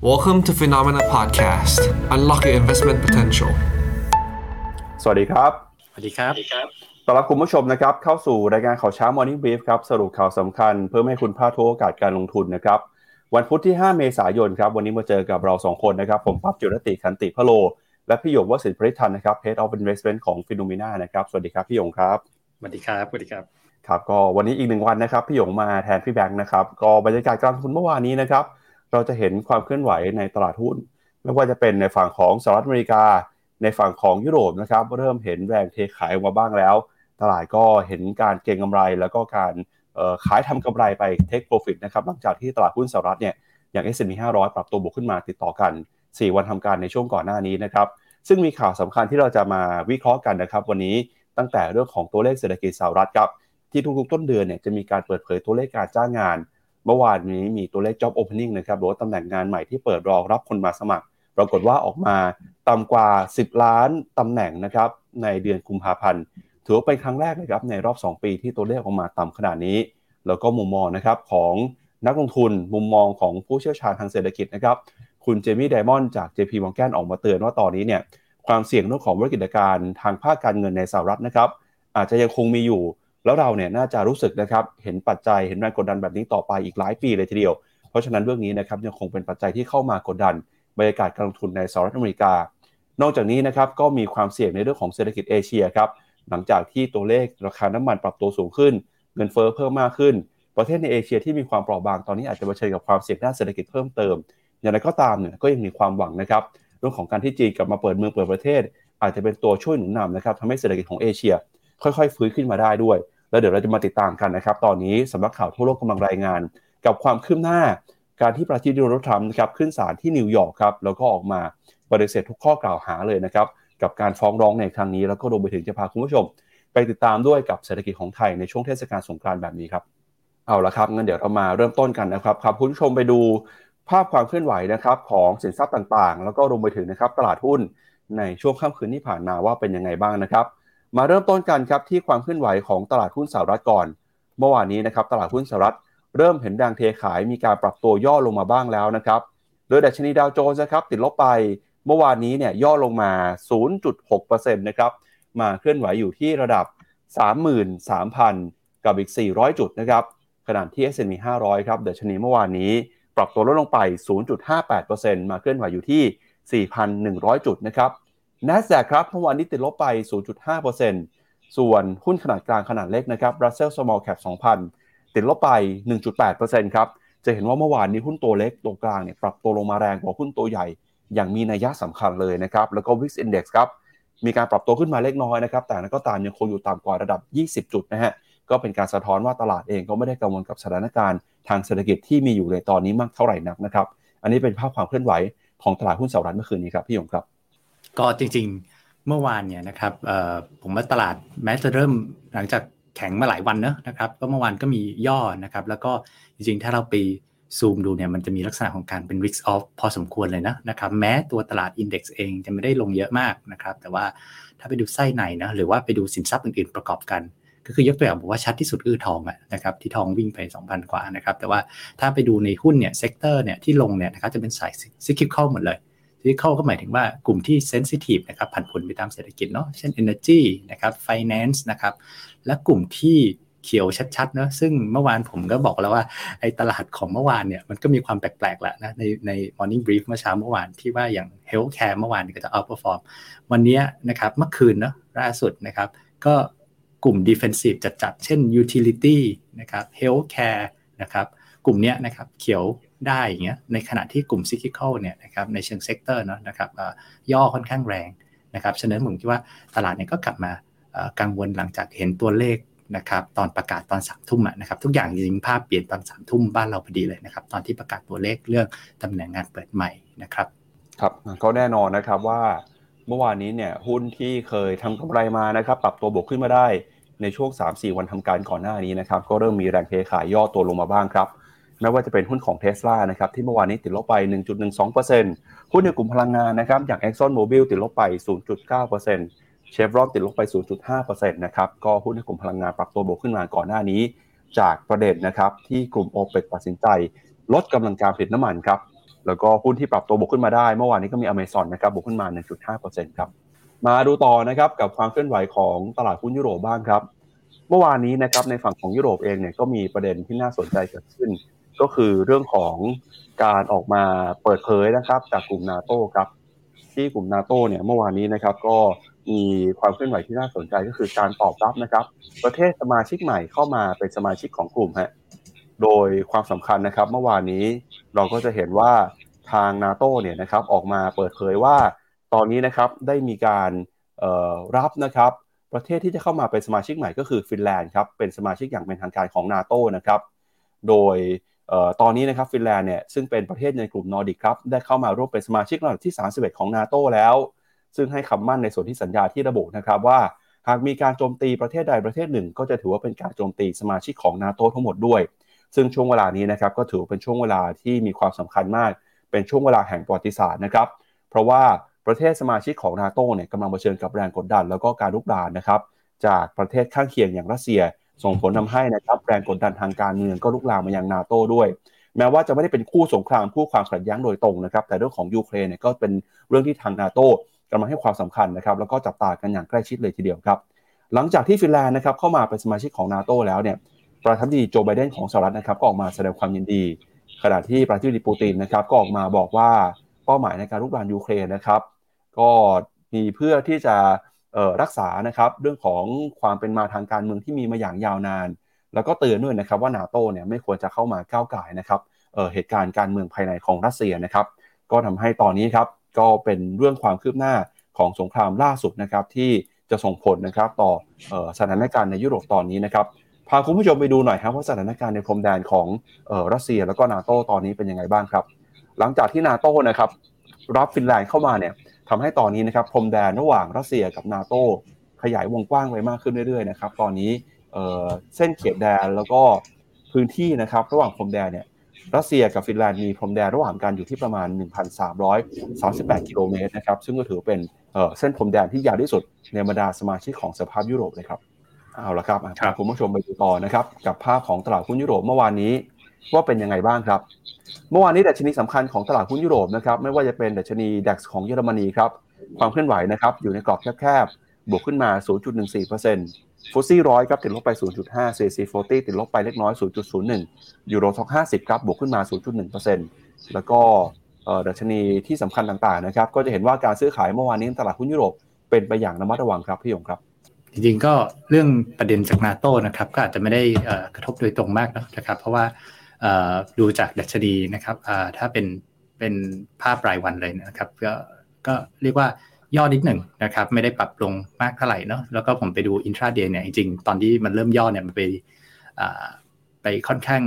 Welcome to Phenomena Podcast. Unlock your investment potential. สวัสดีครับ สวัสดีครับ ต้อนรับคุณผู้ชมนะครับเข้าสู่รายการข่าวเช้า Morning Brief ครับสรุปข่าวสำคัญเพื่อให้คุณพลาดทุกโอกาสการลงทุนนะครับวันพุธที่5เมษายนครับวันนี้มาเจอกับเรา2คนนะครับผมปั๊บจุรติขันติพโลและพี่หยงวสินทร์พฤทันนะครับ Head of Investment ของ Phenomena นะครับสวัสดีครับพี่หยงครับสวัสดีครับสวัสดีครับครับก็วันนี้อีก1วันนะครับพี่หยงมาแทนพี่แบงค์นะครับก็บรรยากาศการลงทุนเมื่อวานนี้นะครับเราจะเห็นความเคลื่อนไหวในตลาดหุ้นไม่ว่าจะเป็นในฝั่งของสหรัฐอเมริกาในฝั่งของยุโรปนะครับเริ่มเห็นแรงเทขายออกมาบ้างแล้วตลาดก็เห็นการเก็งกำไรแล้วก็การขายทำกำไรไป Take Profit นะครับหลังจากที่ตลาดหุ้นสหรัฐเนี่ยอย่าง S&P 500 ปรับตัวบวกขึ้นมาติดต่อกัน4วันทำการในช่วงก่อนหน้านี้นะครับซึ่งมีข่าวสำคัญที่เราจะมาวิเคราะห์กันนะครับวันนี้ตั้งแต่เรื่องของตัวเลขเศรษฐกิจสหรัฐครับที่ทุกๆต้นเดือนเนี่ยจะมีการเปิดเผยตัวเลขการจ้างงานเมื่อวานนี้มีตัวเลข Job Opening นะครับหรือว่าตำแหน่งงานใหม่ที่เปิดรองรับคนมาสมัครปรากฏว่าออกมาต่ำกว่า10ล้านตำแหน่งนะครับในเดือนกุมภาพันธ์ถือว่าเป็นครั้งแรกนะครับในรอบ2ปีที่ตัวเลขออกมาต่ำขนาดนี้แล้วก็มุมมองนะครับของนักลงทุนมุมมองของผู้เชี่ยวชาญทางเศรษฐกิจนะครับคุณเจมี่ไดมอนด์จาก JPMorgan ออกมาเตือนว่าตอนนี้เนี่ยความเสี่ยงเรื่องของธุรกิจการทางภาคการเงินในสหรัฐนะครับอาจจะยังคงมีอยู่แล้วเราเนี่ยน่าจะรู้สึกนะครับเห็นปัจจัยเห็นแรงกดดันแบบนี้ต่อไปอีกหลายปีเลยทีเดียวเพราะฉะนั้นเรื่องนี้นะครับยังคงเป็นปัจจัยที่เข้ามากดดันบรรยากาศการลงทุนในสหรัฐอเมริกานอกจากนี้นะครับก็มีความเสี่ยงในเรื่องของเศรษฐกิจเอเชียครับหลังจากที่ตัวเลขราคาน้ำมันปรับตัวสูงขึ้นเงินเฟ้อเพิ่มมากขึ้นประเทศในเอเชียที่มีความเปราะบางตอนนี้อาจจะเผชิญกับความเสี่ยงด้านเศรษฐกิจเพิ่มเติมอย่างไรก็ตามเนี่ยก็ยังมีความหวังนะครับเรื่องของการที่จีนกลับมาเปิดเมืองเปิดประเทศอาจจะเป็นตัวช่วยหนุนนำนะครับทำให้เศรษฐกิจของเอเชียค่อยๆฟื้นขึ้นมาได้ด้วยแล้วเดี๋ยวเราจะมาติดตามกันนะครับตอนนี้สำนักข่าวทั่วโลกกำลังรายงานกับความคืบหน้าการที่ประธานาธิบดีโดนัลด์ทรัมป์นะครับขึ้นศาลที่นิวยอร์กครับแล้วก็ออกมาปฏิเสธทุกข้อกล่าวหาเลยนะครับกับการฟ้องร้องในครั้งนี้แล้วก็รวมไปถึงจะพาคุณผู้ชมไปติดตามด้วยกับเศรษฐกิจของไทยในช่วงเทศกาลสงกรานต์แบบนี้ครับเอาละครับงั้นเดี๋ยวเรามาเริ่มต้นกันนะครับพาคุณผู้ชมไปดูภาพความเคลื่อนไหวนะครับของสินทรัพย์ต่างๆแล้วก็รวมไปถึงนะครับตลาดหุ้นในช่วงค่ำคืนที่ผ่านมาว่าเป็นยังไงบ้างนะครับมาเริ่มต้นกันครับที่ความเคลื่อนไหวของตลาดหุ้นสหรัฐก่อนเมื่อวานนี้นะครับตลาดหุ้นสหรัฐเริ่มเห็นแรงเทขายมีการปรับตัวย่อลงมาบ้างแล้วนะครับโดยดัชนีดาวโจนส์นะครับติดลบไปเมื่อวานนี้เนี่ยย่อลงมา 0.6% นะครับมาเคลื่อนไหวอยู่ที่ระดับ 33,000 กับอีก400จุดนะครับขณะที่ S&P 500 ครับดัชนีเมื่อวานนี้ปรับตัวลดลงไป 0.58% มาเคลื่อนไหวอยู่ที่ 4,100 จุดนะครับNasdaq ครับเมื่อวานนี้ติดลบไป 0.5% ส่วนหุ้นขนาดกลางขนาดเล็กนะครับ Russell Small Cap 2000 ติดลบไป 1.8% ครับจะเห็นว่าเมื่อวานนี้หุ้นตัวเล็กตัวกลางเนี่ยปรับตัวลงมาแรงกว่าหุ้นตัวใหญ่อย่างมีนัยสำคัญเลยนะครับแล้วก็ Vix Index ครับมีการปรับตัวขึ้นมาเล็กน้อยนะครับแต่ก็ตามยังคงอยู่ต่ำกว่าระดับ20จุดนะฮะก็เป็นการสะท้อนว่าตลาดเองก็ไม่ได้กังวลกับสถานการณ์ทางเศรษฐกิจที่มีอยู่ในตอนนี้มากเท่าไหร่นักนะครับอันนี้เป็นภาพความเคลื่อนไหวของตลาดหุ้นสหรัฐเมื่อคืนนี้ครับพี่หยงครับก็จริงๆเมื่อวานเนี่ยนะครับผมว่าตลาดแม้จะเริ่มหลังจากแข็งมาหลายวันนะครับก็เมื่อวานก็มีย่อนะครับแล้วก็จริงๆถ้าเราไปซูมดูเนี่ยมันจะมีลักษณะของการเป็น risk off พอสมควรเลยนะครับแม้ตัวตลาด index เองจะไม่ได้ลงเยอะมากนะครับแต่ว่าถ้าไปดูไส้ในหรือว่าไปดูสินทรัพย์อื่นๆประกอบกันก็คือยกตัวอย่างบอกว่าชัดที่สุดคือทองนะครับที่ทองวิ่งไป 2,000 กว่านะครับแต่ว่าถ้าไปดูในหุ้นเนี่ยเซกเตอร์เนี่ยที่ลงเนี่ยนะครับจะเป็นสาย cyclical หมดเลยที่เข้าก็หมายถึงว่ากลุ่มที่เซนซิทีฟนะครับผันผวนไปตามเศรษฐกิจเช่น energy นะครับ finance นะครับและกลุ่มที่เขียวชัดๆซึ่งเมื่อวานผมก็บอกแล้วว่าไอ้ตลาดของเมื่อวานเนี่ยมันก็มีความแปลกๆแหละนะใน morning brief เมื่อเช้าเมื่อวานที่ว่าอย่าง healthcare เมื่อวานก็จะ outperform วันนี้นะครับเมื่อคืนล่าสุดนะครับก็กลุ่ม defensive จัดๆเช่น utility นะครับ healthcare นะครับกลุ่มเนี้ยนะครับเขียวได้อย่างเงี้ยในขณะที่กลุ่ม cyclical เนี่ยนะครับในเชิงเซกเตอร์นะครับย่อค่อนข้างแรงนะครับฉะนั้นผมคิดว่าตลาดเนี่ยก็กลับมากังวลหลังจากเห็นตัวเลขนะครับตอนประกาศตอน 3 ทุ่มนะครับทุกอย่างจริงๆภาพเปลี่ยนตอน 3 ทุ่มบ้านเราพอดีเลยนะครับตอนที่ประกาศตัวเลขเรื่องตำแหน่งงานเปิดใหม่นะครับครับก็แน่นอนนะครับว่าเมื่อวานนี้เนี่ยหุ้นที่เคยทำกำไรมานะครับปรับตัวบวกขึ้นมาได้ในช่วง 3-4 วันทำการก่อนหน้านี้นะครับก็เริ่มมีแรงเทขายย่อตัวลงมาบ้างครับไม่ว่าจะเป็นหุ้นของ Tesla นะครับที่เมื่อวานนี้ติดลบไป 1.12% หุ้นในกลุ่มพลังงานนะครับอย่าง Exxon Mobil ติดลบไป 0.9% Chevron ติดลบไป 0.5% นะครับก็หุ้นในกลุ่มพลังงานปรับตัวบวกขึ้นมาก่อนหน้านี้จากประเด็นนะครับที่กลุ่ม OPEC ตัดสินใจลดกำลังการผลิตน้ำมันครับ แล้วก็หุ้นที่ปรับตัวบวกขึ้นมาได้เมื่อวานนี้ก็มี Amazon นะครับบวกขึ้นมา 1.5% ครับมาดูต่อนะครับกับความเคลื่อนไหวของตลาดหุ้นยุโรปบ้างครับเมื่อวานนี้นะครับในฝั่งของยุโรปเองเนี่ยก็มีประเด็นที่น่าสนใจเกิดขึ้นก็คือเรื่องของการออกมาเปิดเผยนะครับจากกลุ่ม NATO ครับที่กลุ่ม NATO เนี่ยเมื่อวานนี้นะครับก็มีความเคลื่อนไหวที่น่าสนใจก็คือการตอบรับนะครับประเทศสมาชิกใหม่เข้ามาเป็นสมาชิกของกลุ่มฮะโดยความสำคัญนะครับเมื่อวานนี้เราก็จะเห็นว่าทาง NATO เนี่ยนะครับออกมาเปิดเผยว่าตอนนี้นะครับได้มีการรับนะครับประเทศที่จะเข้ามาเป็นสมาชิกใหม่ก็คือฟินแลนด์ครับเป็นสมาชิกอย่างเป็นทางการของ NATO นะครับโดยตอนนี้นะครับฟินแลนด์เนี่ยซึ่งเป็นประเทศในกลุ่มนอร์ดิกครับได้เข้ามาร่วมเป็นสมาชิกลำดับที่31ของ NATO แล้วซึ่งให้คำมั่นในส่วนที่สัญญาที่ระบุนะครับว่าหากมีการโจมตีประเทศใดประเทศหนึ่งก็จะถือว่าเป็นการโจมตีสมาชิกของ NATO ทั้งหมดด้วยซึ่งช่วงเวลานี้นะครับก็ถือเป็นช่วงเวลาที่มีความสำคัญมากเป็นช่วงเวลาแห่งประวัติศาสตร์นะครับเพราะว่าประเทศสมาชิกของ NATO เนี่ยกำลังเผชิญกับแรงกดดันแล้วก็การรุกรานนะครับจากประเทศข้างเคียงอย่างรัสเซียส่งผลทำให้นะครับแรงกดดันทางการเมืองก็ลุกลามมายัง NATO ด้วยแม้ว่าจะไม่ได้เป็นคู่สงครามคู่ความขัดแย้งโดยตรงนะครับแต่เรื่องของยูเครนเนี่ยก็เป็นเรื่องที่ทาง NATO กำลังให้ความสำคัญนะครับแล้วก็จับตากันอย่างใกล้ชิดเลยทีเดียวครับหลังจากที่ฟินแลนด์นะครับเข้ามาเป็นสมาชิกของ NATO แล้วเนี่ยประธานาธิบดีโจไบเดนของสหรัฐนะครับก็ออกมาแสดงความยินดีขณะที่ประธานาธิบดีปูตินนะครับก็ออกมาบอกว่าเป้าหมายในการรุกรานยูเครนนะครับก็มีเพื่อที่จะรักษานะครับเรื่องของความเป็นมาทางการเมืองที่มีมาอย่างยาวนานแล้วก็เตือนด้วยนะครับว่า NATO เนี่ยไม่ควรจะเข้ามาก้าวก่ายนะครับเหตุการณ์การเมืองภายในของรัสเซียนะครับก็ทำให้ตอนนี้ครับก็เป็นเรื่องความคืบหน้าของสงครามล่าสุดนะครับที่จะส่งผลนะครับต่อสถานการณ์ในยุโรปตอนนี้นะครับพาคุณผู้ชมไปดูหน่อยครับว่าสถานการณ์ในพรมแดนของรัสเซียแล้วก็ NATO ตอนนี้เป็นยังไงบ้างครับหลังจากที่ NATO นะครับรับฟินแลนด์เข้ามาเนี่ยทำให้ตอนนี้นะครับพรมแดนระหว่างรัสเซียกับ NATO ขยายวงกว้างไปมากขึ้นเรื่อยๆนะครับตอนนี้เส้นเขตแดนแล้วก็พื้นที่นะครับระหว่างพรมแดนเนี่ยรัสเซียกับฟินแลนด์มีพรมแดนระหว่างกันอยู่ที่ประมาณ 1,338 กิโลเมตรนะครับซึ่งก็ถือเป็นเส้นพรมแดนที่ยาวที่สุดในบรรดาสมาชิกของสหภาพยุโรปเลยครับเอาล่ะครับคุณผู้ชมไปดูต่อนะครับกับภาพของตลาดหุ้นยุโรปเมื่อวานนี้ว่าเป็นยังไงบ้างครับเมื่อวานนี้ดัชนีสำคัญของตลาดหุ้นยุโรปนะครับไม่ว่าจะเป็นดัชนี DAX ของเยอรมนีครับความเคลื่อนไหวนะครับอยู่ในกรอบแคบๆบวกขึ้นมา 0.14% ฟุตซี่100ครับติดลบไป 0.5 CAC 40ติดลบไปเล็กน้อย 0.01 ยูโรซ็อก50ครับบวกขึ้นมา 0.1% แล้วก็ดัชนีที่สำคัญต่างๆนะครับก็จะเห็นว่าการซื้อขายเมื่อวานนี้ตลาดหุ้นยุโรปเป็นไปอย่างระมัดระวังครับพี่หยงครับจริงๆก็เรื่องประเด็นจาก NATO นะครับก็อาจจะไม่ได้กระทบโดยตรงมากนะครับเพราะว่าดูจากดัชนีนะครับถ้าเป็นภาพรายวันเลยนะครับก็เรียกว่าย่อนิดหนึ่งนะครับไม่ได้ปรับลงมากเท่าไหร่เนาะแล้วก็ผมไปดู intraday เนี่ยจริงๆตอนที่มันเริ่มย่อเนี่ยมันไปค่อนข้าง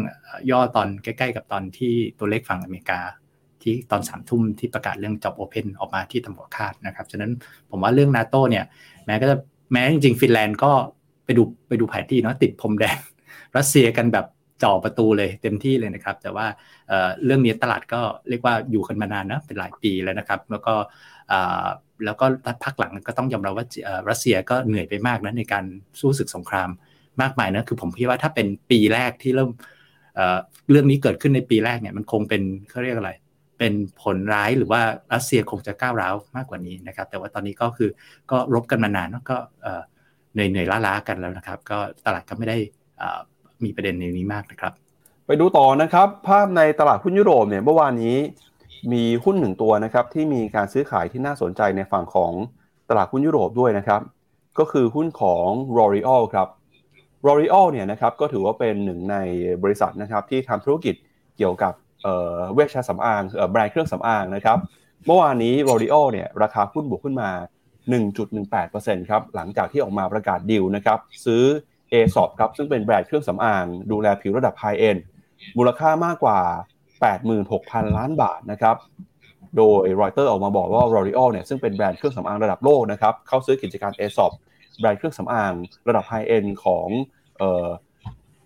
ย่อตอนใกล้ๆกับตอนที่ตัวเลขฝั่งอเมริกาที่ตอน 3 ทุ่มที่ประกาศเรื่อง Job Open ออกมาที่ต่ำกว่าคาดนะครับฉะนั้นผมว่าเรื่อง NATO เนี่ยแม้จริงๆฟินแลนด์ก็ไปดูแผนที่เนาะติดพรมแดนรัสเซียกันแบบจ่อประตูเลยเต็มที่เลยนะครับแต่ว่าเรื่องนี้ตลาดก็เรียกว่าอยู่กันมานานนะเป็นหลายปีแล้วนะครับแล้วก็พักหลังก็ต้องยอมรับว่ารัสเซียก็เหนื่อยไปมากนะในการสู้ศึกสงครามมากมายนะคือผมคิดว่าถ้าเป็นปีแรกที่เริ่มเรื่องนี้เกิดขึ้นในปีแรกเนี่ยมันคงเป็นเขาเรียกอะไรเป็นผลร้ายหรือว่ารัสเซียคงจะก้าวร้าวมากกว่านี้นะครับแต่ว่าตอนนี้ก็คือก็รบกันมานานก็เหนื่อยล้าๆกันแล้วนะครับก็ตลาดก็ไม่ได้มีประเด็นในนี้มากนะครับไปดูต่อนะครับภาพในตลาดหุ้นยุโรปเนี่ยเมื่อวานนี้มีหุ้นหนึ่งตัวนะครับที่มีการซื้อขายที่น่าสนใจในฝั่งของตลาดหุ้นยุโรปด้วยนะครับก็คือหุ้นของ L'Oreal ครับ L'Oreal เนี่ยนะครับก็ถือว่าเป็นหนึ่งในบริษัทนะครับที่ทำธุรกิจเกี่ยวกับเวชสำอางแบรนด์เครื่องสำอางนะครับเมื่อวานนี้ L'Oreal เนี่ยราคาหุ้นบวกขึ้นมา 1.18% ครับหลังจากที่ออกมาประกาศดีลนะครับซื้อAesop ครับซึ่งเป็นแบรนด์เครื่องสำอางดูแลผิวระดับ High End มูลค่ามากกว่า 86,000 ล้านบาทนะครับโดย Reuters ออกมาบอกว่า L'Oreal เนี่ยซึ่งเป็นแบรนด์เครื่องสำอางระดับโลกนะครับเข้าซื้อกิจการ Aesop แบรนด์เครื่องสำอางระดับ High End ของ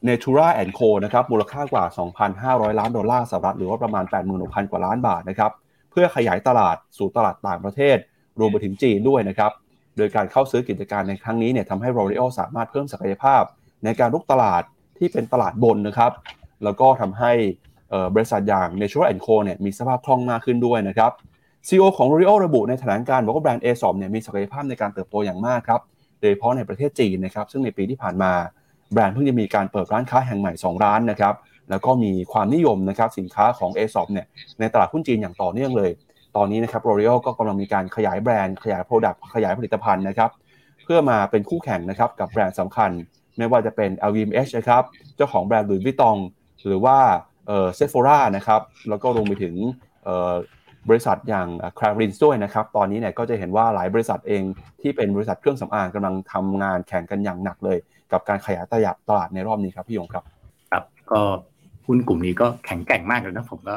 Natura & Co นะครับมูลค่ากว่า 2,500 ล้านดอลลาร์สหรัฐหรือว่าประมาณ 86,000 กว่าล้านบาทนะครับเพื่อขยายตลาดสู่ตลาดต่างประเทศรวมไปถึงจีนด้วยนะครับโดยการเข้าซื้อกิจการในครั้งนี้เนี่ยทำให้ L'Oreal สามารถเพิ่มศักยภาพในการรุกตลาดที่เป็นตลาดบนนะครับแล้วก็ทำให้ บริษัทอย่าง Natural & Co เนี่ยมีสภาพคล่องมากขึ้นด้วยนะครับ CEO ของ L'Oreal ระบุในแถลงการณ์บอกว่าแบรนด์ Aesop เนี่ยมีศักยภาพในการเติบโตอย่างมากครับโดยเฉพาะในประเทศจีนนะครับซึ่งในปีที่ผ่านมาแบรนด์เพิ่งจะมีการเปิดร้านค้าแห่งใหม่2ร้านนะครับแล้วก็มีความนิยมนะครับสินค้าของ Aesop เนี่ยในตลาดหุ้นจีนอย่างต่อเนื่องเลยตอนนี้นะครับ L'Oreal ก็กำลังมีการขยายแบรนด์ขยาย product ขยายผลิตภัณฑ์นะครับเพื่อมาเป็นคู่แข่งนะครับกับแบรนด์สำคัญไม่ว่าจะเป็น LVMH นะครับเจ้าของแบรนด์ Louis Vuitton หรือว่าSephora นะครับแล้วก็รวมไปถึงบริษัทอย่าง Kering ด้วยนะครับตอนนี้เนี่ยก็จะเห็นว่าหลายบริษัทเองที่เป็นบริษัทเครื่องสำอางกำลังทำงานแข่งกันอย่างหนักเลยกับการขยายตลาดในรอบนี้ครับพี่ยงครับครับก็หุ้นกลุ่มนี้ก็แข็งแกร่งมากเลยนะผมก็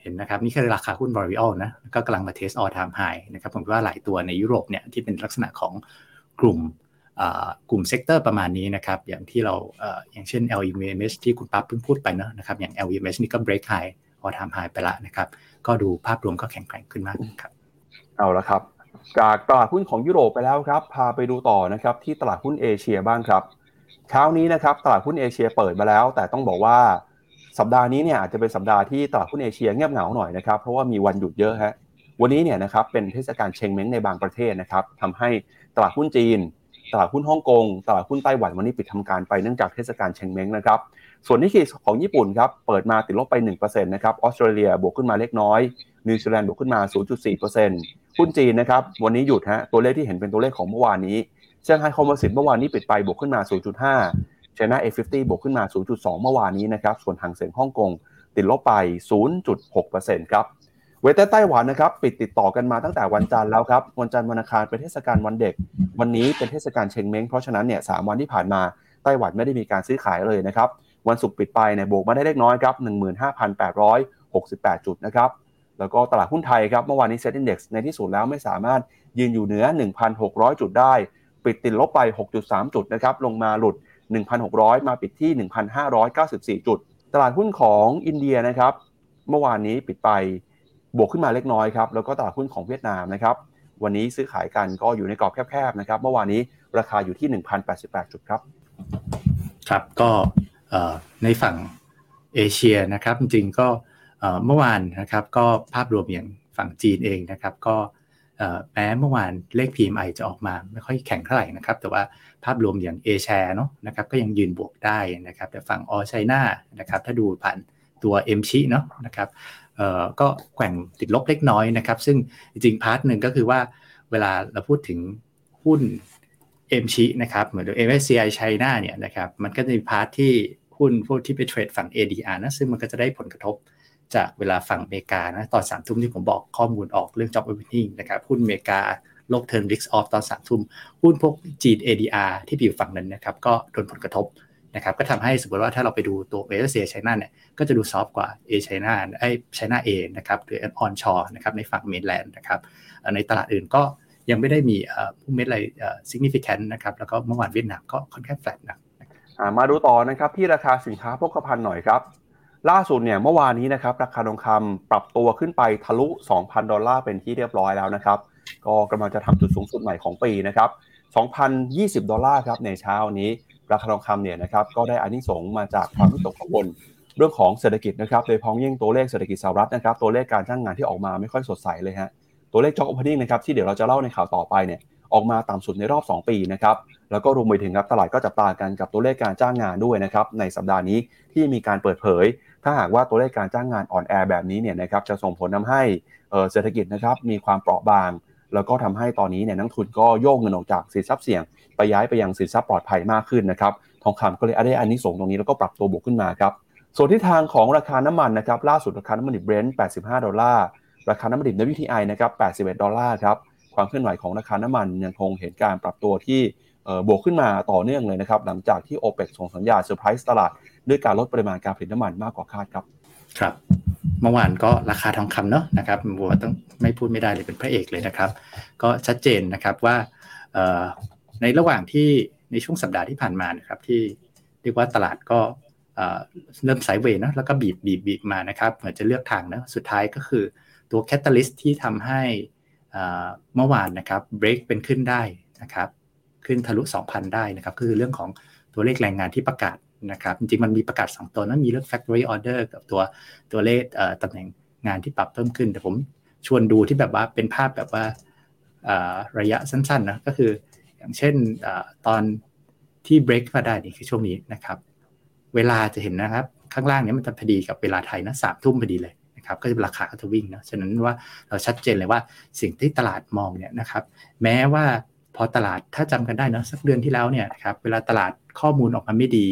เห็นนะครับนี่คือราคาหุ้น L'Oreal นะก็กำลังมา Test All Time High นะครับผมว่าหลายตัวในยุโรปเนี่ยที่เป็นลักษณะของกลุ่มเซกเตอร์ประมาณนี้นะครับอย่างที่เราอย่างเช่น LVMH ที่คุณปั๊บเพิ่งพูดไปเนาะนะครับอย่าง LVMH นี่ก็ break high all time high ไปละนะครับก็ดูภาพรวมก็แข็งแกร่งขึ้นมากครับเอาละครับจากตลาดหุ้นของยุโรปไปแล้วครับพาไปดูต่อนะครับที่ตลาดหุ้นเอเชียบ้างครับเช้านี้นะครับตลาดหุ้นเอเชียเปิดมาแล้วแต่ต้องบอกว่าสัปดาห์นี้เนี่ยอาจจะเป็นสัปดาห์ที่ตลาดหุ้นเอเชียเงียบเหงาหน่อยนะครับเพราะว่ามีวันหยุดเยอะฮะวันนี้เนี่ยนะครับเป็นเทศกาลเชงเม้งในบางประเทศนะครับทำให้ตลาดหุ้นจีนตลาดหุ้นฮ่องกงตลาดหุ้นไต้หวันวันนี้ปิดทำการไปเนื่องจากเทศกาลเชงเม้งนะครับส่วนนิกเกอิของญี่ปุ่นครับเปิดมาติดลบไป 1% นะครับออสเตรเลียบวกขึ้นมาเล็กน้อยนิวซีแลนด์บวกขึ้นมา 0.4% หุ้นจีนนะครับวันนี้หยุดฮะตัวเลขที่เห็นเป็นตัวเลขของเมื่อวานนี้เซี่ยงไฮ้คอมโพสิตเมื่อวานนี้ปิดไปบวกขึ้นมา 0.5 China A50 บวกขึ้นมา 0.2 เมื่อวานนี้นะครับส่วนหังเส็งฮ่องกงติดลบไป 0.6% ครับเวทไต้หวันนะครับปิดติดต่อกันมาตั้งแต่วันจันทร์แล้วครับวันจันทร์วันอังคารเป็นเทศกาลวันเด็กวันนี้เป็นเทศกาลเชงเม้งเพราะฉะนั้นเนี่ย3วันที่ผ่านมาไต้หวันไม่ได้มีการซื้อขายเลยนะครับวันศุกร์ปิดไปเนี่ยบวกมาได้เล็กน้อยครับ 15,868 จุดนะครับแล้วก็ตลาดหุ้นไทยครับเมื่อวานนี้ MSCI Index ในที่สุดแล้วไม่สามารถยืนอยู่เหนือ 1,600 จุดได้ปิดติดลบไป 6.3 จุดนะครับลงมาหลุด 1,600 มาปิดที่ 1,594 จุดตลาดหุ้นของอินเดียนะครับเมื่อวานนี้ปิดไปบวกขึ้นมาเล็กน้อยครับแล้วก็ตลาดหุ้นของเวียดนามนะครับวันนี้ซื้อขายกันก็อยู่ในกรอบแคบๆนะครับเมื่อวานนี้ราคาอยู่ที่ 1,088 จุดครับครับก็ในฝั่งเอเชียนะครับจริงๆก็เมื่อวานนะครับก็ภาพรวมอย่างฝั่งจีนเองนะครับก็แม้เมื่อวานเลข PMI จะออกมาไม่ค่อยแข็งเท่าไหร่นะครับแต่ว่าภาพรวมอย่าง A-share เนาะนะครับก็ยังยืนบวกได้นะครับแต่ฝั่ง All China นะครับถ้าดูผ่านตัว MCHI เนาะนะครับก็แกว่งติดลบเล็กน้อยนะครับซึ่งจริงๆพาร์ทนึงก็คือว่าเวลาเราพูดถึงหุ้น MCHI นะครับเหมือน MSCI China เนี่ยนะครับมันก็จะมีพาร์ทที่หุ้นพวกที่ไปเทรดฝั่ง ADR นะซึ่งมันก็จะได้ผลกระทบจากเวลาฝั่งอเมริกานะตอน 3 ทุ่มที่ผมบอกข้อมูลออกเรื่อง Job Opening นะครับหุ้นอเมริกาโลก Turn Risk Off ตอน 3 ทุ่มหุ้นพวกจีน ADR ที่อยู่ฝั่งนั้นนะครับก็โดนผลกระทบนะครับก็ทำให้สมมติว่าถ้าเราไปดูตัว MSCI China เนี่ยก็จะดูซอฟต์กว่า A China ไอ้ China A นะครับหรือ Onshore นะครับในฝั่ง Mainland นะครับในตลาดอื่นก็ยังไม่ได้มีเม็ดอะไร significant นะครับแล้วก็เมื่อวานเวียดนามก็ค่อนข้างแฟลตนะมาดูต่อนะครับที่ราคาสินค้าโภคภัณฑ์หน่อยครับล่าสุดเนี่ยเมื่อวานนี้นะครับราคาทองคำปรับตัวขึ้นไปทะลุ 2,000 ดอลลาร์เป็นที่เรียบร้อยแล้วนะครับก็กำลังจะทำจุดสูงสุดใหม่ของปีนะครับ 2,020 ดอลลาร์ครับในเช้านี้ราคาทองคำเนี่ยนะครับก็ได้อานิสงส์มาจากความวิตกกังวลเรื่องของเศรษฐกิจนะครับโดยพ้องยิ่งตัวเลขเศรษฐกิจสหรัฐนะครับตัวเลขการจ้างงานที่ออกมาไม่ค่อยสดใสเลยฮะตัวเลข Job Opening นะครับที่เดี๋ยวเราจะเล่าในข่าวต่อไปเนี่ยออกมาต่ำสุดในรอบ2ปีนะครับแล้วก็รวมไปถึงครับตลาดก็จับตากันกับตัวเลขการจ้างงานด้วยนะครับในสัปดาห์นี้ที่มีการเปิดเผยถ้าหากว่าตัวเลขการจ้างงานอ่อนแอแบบนี้เนี่ยนะครับจะส่งผลทำให้เศรษฐกิจนะครับมีความเปราะบางแล้วก็ทำให้ตอนนี้เนี่ยนักทุนก็โยกเงินออกจากสินทรัพย์เสี่ยงไปย้ายไปยังสินทรัพย์ปลอดภัยมากขึ้นนะครับทองคำก็เลยได้อานิสงส์ตรงนี้แล้วก็ปรับตัวบวกขึ้นมาครับส่วนทิศทางของราคาน้ำมันนะครับล่าสุดราคาน้ำมันดิบ Brent 85ดอลลาร์ราคาน้ำมันดิบ WTI นะครับ81ดอลลาร์ครับความเคลื่อนไหวของราคาน้ำมันยังคงเห็นการปรับตัวที่บวกขึ้นมาต่อเนื่องเลยนะครับหลังจากที่ OPEC ส่งสัญญาณเซอร์ไพรส์ตลาดด้วยการลดปริมาณการผลิตน้ำมันมากกว่าคาดครับครับเมื่อวานก็ราคาทองคำเนาะนะครับบัวต้องไม่พูดไม่ได้เลยเป็นพระเอกเลยนะครับก็ชัดเจนนะครับว่าในระหว่างที่ในช่วงสัปดาห์ที่ผ่านมานะครับที่เรียกว่าตลาดก็เริ่มไซด์เวย์เนาะแล้วก็บีบมานะครับเหมือนจะเลือกทางนะสุดท้ายก็คือตัวแคตตาลิสต์ที่ทำให้เมื่อวานนะครับเบรกเป็นขึ้นได้นะครับขึ้นทะลุ 2,000 ได้นะครับคือเรื่องของตัวเลขแรงงานที่ประกาศ นะครับจริงๆมันมีประกาศ2ตัวนะมีเรื่อง factory order กับตัวเลขตำแหน่งงานที่ปรับเพิ่มขึ้นแต่ผมชวนดูที่แบบว่าเป็นภาพแบบว่าระยะสั้นๆนะก็คืออย่างเช่นตอนที่ break มาได้นี่คือช่วงนี้นะครับเวลาจะเห็นนะครับข้างล่างนี้มันจะพอดีกับเวลาไทยนะ 3 ทุ่มพอดีเลยนะครับก็จะราคาก็จะวิ่งนะฉะนั้นว่าเราชัดเจนเลยว่าสิ่งที่ตลาดมองเนี่ยนะครับแม้ว่าพอตลาดถ้าจำกันได้นะสักเดือนที่แล้วเนี่ยนะครับเวลาตลาดข้อมูลออกมาไม่ดี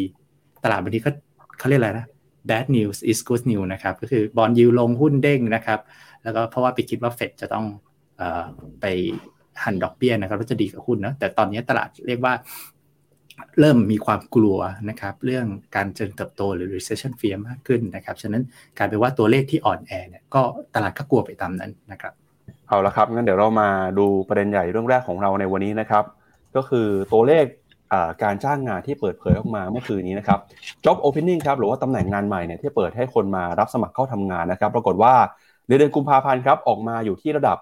ตลาดวันนี้ก็เขาเรียกอะไรนะ bad news is good news นะครับก็คือบอนด์ยิลด์ลงหุ้นเด้งนะครับแล้วก็เพราะว่าไปคิดว่าเฟดจะต้องไปหันดอกเบี้ยนะครับก็จะดีกับหุ้นนะแต่ตอนนี้ตลาดเรียกว่าเริ่มมีความกลัวนะครับเรื่องการเติบโตหรือ recession fear มากขึ้นนะครับฉะนั้นกลายเป็นว่าตัวเลขที่อ่อนแอเนี่ยก็ตลาดก็กลัวไปตามนั้นนะครับเอาละครับงั้นเดี๋ยวเรามาดูประเด็นใหญ่เรื่องแรกของเราในวันนี้นะครับก็คือตัวเลขการจ้างงานที่เปิดเผยออกมาเมื่อคืนนี้นะครับ job opening ครับหรือว่าตำแหน่งงานใหม่เนี่ยที่เปิดให้คนมารับสมัครเข้าทำงานนะครับปรากฏว่าในเดือนกุมภาพันธ์ครับออกมาอยู่ที่ระดับ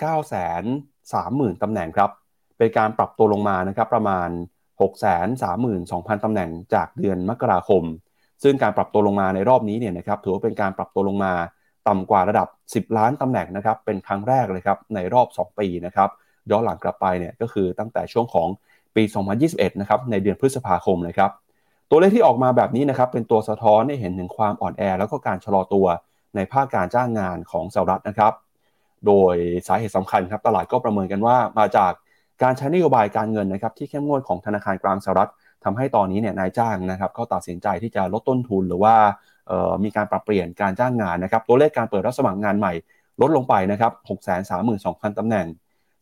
9,930,000 ตำแหน่งครับเป็นการปรับตัวลงมานะครับประมาณ 632,000 ตำแหน่งจากเดือนมกราคมซึ่งการปรับตัวลงมาในรอบนี้เนี่ยนะครับถือว่าเป็นการปรับตัวลงมาต่ำกว่าระดับ10ล้านตำแหน่งนะครับเป็นครั้งแรกเลยครับในรอบ2ปีนะครับย้อนหลังกลับไปเนี่ยก็คือตั้งแต่ช่วงของปี2021นะครับในเดือนพฤษภาคมเลยครับตัวเลขที่ออกมาแบบนี้นะครับเป็นตัวสะท้อนให้เห็นถึงความอ่อนแอแล้วก็การชะลอตัวในภาคการจ้างงานของสหรัฐนะครับโดยสาเหตุสำคัญครับตลาดก็ประเมินกันว่ามาจากการใช้นโยบายการเงินนะครับที่เข้มงวดของธนาคารกลางสหรัฐทำให้ตอนนี้เนี่ยนายจ้างนะครับก็ตัดสินใจที่จะลดต้นทุนหรือว่ามีการปรับเปลี่ยนการจ้างงานนะครับตัวเลขการเปิดรับสมัครงานใหม่ลดลงไปนะครับ 632,000 ตำแหน่ง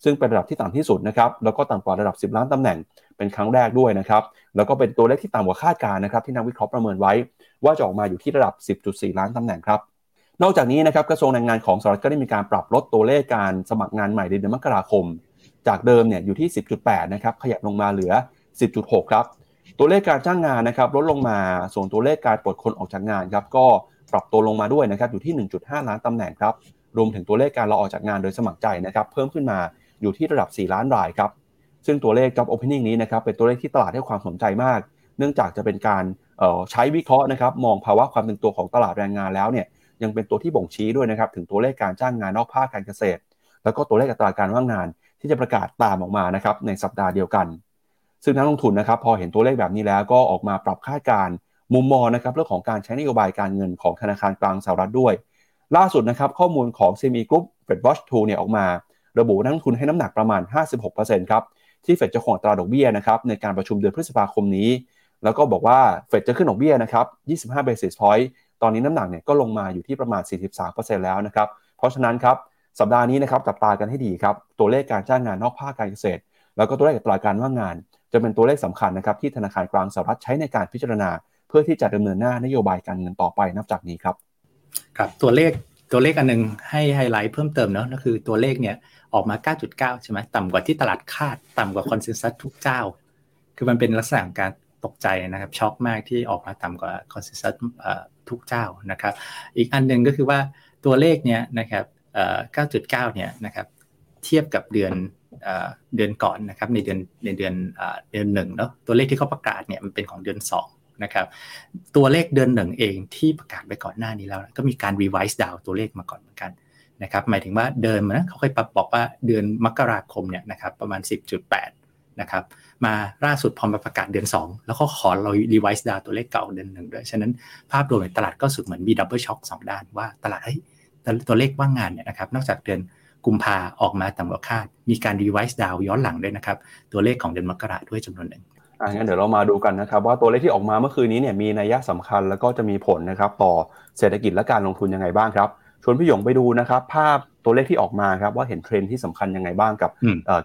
ซึ่งเป็นระดับที่ต่ำที่สุดนะครับแล้วก็ต่ำกว่าระดับ10ล้านตำแหน่งเป็นครั้งแรกด้วยนะครับแล้วก็เป็นตัวเลขที่ต่ำกว่าคาดการณ์นะครับที่นักวิเคราะห์ประเมินไว้ว่าจะออกมาอยู่ที่ระดับ 10.4 ล้านตำแหน่งครับนอกจากนี้นะครับกระทรวงแรงงานของสหรัฐก็ได้มีการปรับลดตัวเลขการสมัครงานใหม่ในเดือนมกราคมจากเดิมเนี่ยอยู่ที่ 10.8 นะครับขยับลงมาเหลือ 10.6 ครับตัวเลขการจ้างงานนะครับลดลงมาส่วนตัวเลขการปลดคนออกจากงานครับก็ปรับตัวลงมาด้วยนะครับอยู่ที่ 1.5 ล้านตำแหน่งครับรวมถึงตัวเลขการลาออกจากงานโดยสมัครใจนะครับเพิ่มขึ้นมาอยู่ที่ระดับ 4 ล้านรายครับซึ่งตัวเลข Job Opening นี้นะครับเป็นตัวเลขที่ตลาดให้ความสนใจมากเนื่องจากจะเป็นการใช้วิเคราะห์นะครับมองภาวะความตึงตัวของตลาดแรงงานแล้วเนี่ยยังเป็นตัวที่บ่งชี้ด้วยนะครับถึงตัวเลขการจ้างงานนอกภาคการเกษตรแล้วก็ตัวเลขอัตราการว่างงานที่จะประกาศตามออกมานะครับในสัปดาห์เดียวกันซึ่งนักลงทุนนะครับพอเห็นตัวเลขแบบนี้แล้วก็ออกมาปรับคาดการณ์มุมมองนะครับเรื่องของการใช้นโยบายการเงินของธนาคารกลางสหรัฐด้วยล่าสุดนะครับข้อมูลของ CME Group Fed Watch Tool เนี่ยออกมาระบุนักลงทุนให้น้ำหนักประมาณ 56% ครับที่เฟดจะคงอัตราดอกเบี้ยนะครับในการประชุมเดือนพฤษภาคมนี้แล้วก็บอกว่าเฟดจะขึ้นดอกเบี้ยนะครับ25 basis point ตอนนี้น้ำหนักเนี่ยก็ลงมาอยู่ที่ประมาณ 43% แล้วนะครับเพราะฉะนั้นครับสัปดาห์นี้นะครับจับตากันให้ดีครับตัวเลขการจ้างงานนอกภาคการเกษตรแล้วก็ตัวเลขอัตราการว่างงานจะเป็นตัวเลขสำคัญนะครับที่ธนาคารกลางสหรัฐใช้ในการพิจารณาเพื่อที่จะดำเนินหน้านโยบายการเงินต่อไปนับจากนี้ครับครับตัวเลขอันนึงให้ไฮไลท์เพิ่มเติมเนาะก็คือตัวเลขเนี่ยออกมา 9.9 ใช่ไหมต่ำกว่าที่ตลาดคาดต่ำกว่าคอนเซนแซสทุกเจ้าคือมันเป็นลักษณะการตกใจนะครับช็อกมากที่ออกมาต่ำกว่าคอนเซนแซสทุกเจ้านะครับอีกอันนึงก็คือว่าตัวเลขเนี่ยนะครับ9.9 เนี่ยนะครับเทียบกับเดือนก่อนนะครับในเดือน1เนาะตัวเลขที่เขาประกาศเนี่ยมันเป็นของเดือน2นะครับตัวเลขเดือน1เองที่ประกาศไปก่อนหน้านี้แล้วก็มีการ revise down ตัวเลขมาก่อนเหมือนกันนะครับหมายถึงว่าเดิมนะเขาเคยบอกว่าเดือนมกราคมเนี่ยนะครับประมาณ 10.8 นะครับมาล่าสุดพอมาประกาศเดือน2แล้วก็ขอเรา revise down ตัวเลขเก่าเดือน1ด้วยฉะนั้นภาพรวมในตลาดก็สุดเหมือนมี double shock 2 ด้านว่าตลาดตัวเลขว่างงานเนี่ยนะครับนอกจากเดือนกุมภาออกมาต่ำกว่าคาดมีการ revise down ย้อนหลังด้วยนะครับตัวเลขของเดือนมกราด้วยจำนวนหนึ่งงั้นเดี๋ยวเรามาดูกันนะครับว่าตัวเลขที่ออกมาเมื่อคืนนี้เนี่ยมีนัยสำคัญแล้วก็จะมีผลนะครับต่อเศรษฐกิจและการลงทุนยังไงบ้างครับชวนพี่หยงไปดูนะครับภาพตัวเลขที่ออกมาครับว่าเห็นเทรนด์ที่สำคัญยังไงบ้างกับ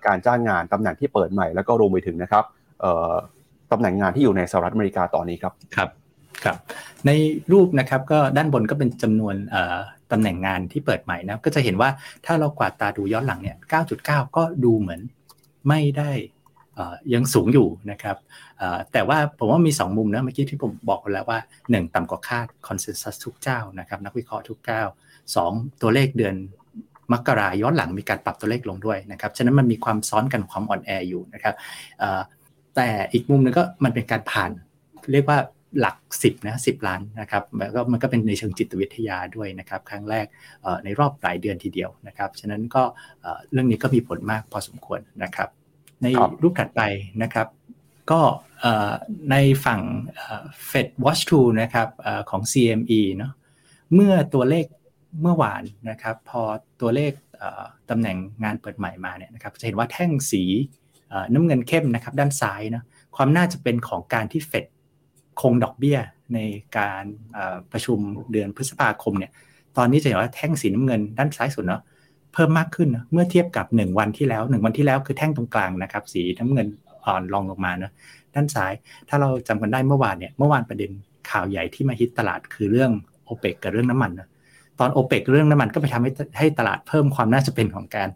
การจ้างงานตำแหน่งที่เปิดใหม่แล้วก็รวมไปถึงนะครับตำแหน่งงานที่อยู่ในสหรัฐอเมริกาตอนนี้ครับครับในรูปนะครับก็ด้านบนก็เป็นจำนวนตำแหน่งงานที่เปิดใหม่นะก็จะเห็นว่าถ้าเรากวาดตาดูย้อนหลังเนี่ย 9.9 ก็ดูเหมือนไม่ได้ยังสูงอยู่นะครับแต่ว่าผมว่ามี2มุมนะเมื่อกี้ที่ผมบอกไปแล้วว่า1ต่ำกว่าคาดคอนเซนแซสทุกเจ้านะครับนักวิเคราะห์ทุกเจ้า2ตัวเลขเดือนมกราย้อนหลังมีการปรับตัวเลขลงด้วยนะครับฉะนั้นมันมีความซ้อนกันความอ่อนแออยู่นะครับ แต่อีกมุมนึงก็มันเป็นการผ่านเรียกว่าหลัก10นะ10ล้านนะครับแล้วก็มันก็เป็นในเชิงจิตวิทยาด้วยนะครับครั้งแรกในรอบหลายเดือนทีเดียวนะครับฉะนั้นก็เรื่องนี้ก็มีผลมากพอสมควรนะครับในรูปถัดไปนะครับก็ในฝั่ง Fed Watch Tool นะครับของ CME เนาะเมื่อตัวเลขเมื่อวานนะครับพอตัวเลขตำแหน่งงานเปิดใหม่มาเนี่ยนะครับจะเห็นว่าแท่งสีน้ำเงินเข้มนะครับด้านซ้ายเนาะความน่าจะเป็นของการที่ Fed คงดอกเบี้ยในการประชุมเดือนพฤษภาคมเนี่ยตอนนี้จะเห็นว่าแท่งสีน้ำเงินด้านซ้ายสุดเนาะเพิ่มมากขึ้นเมื่อเทียบกับ1วันที่แล้ว1วันที่แล้วคือแท่งตรงกลางนะครับสีน้ำเงินอ่อนลงมาเนาะด้านซ้ายถ้าเราจำกันได้เมื่อวานประเด็นข่าวใหญ่ที่มาฮิตตลาดคือเรื่อง OPEC กับเรื่องน้ำมันนะตอน OPEC เรื่องน้ำมันก็ไปทำให้ตลาดเพิ่มความน่าจะเป็นของการ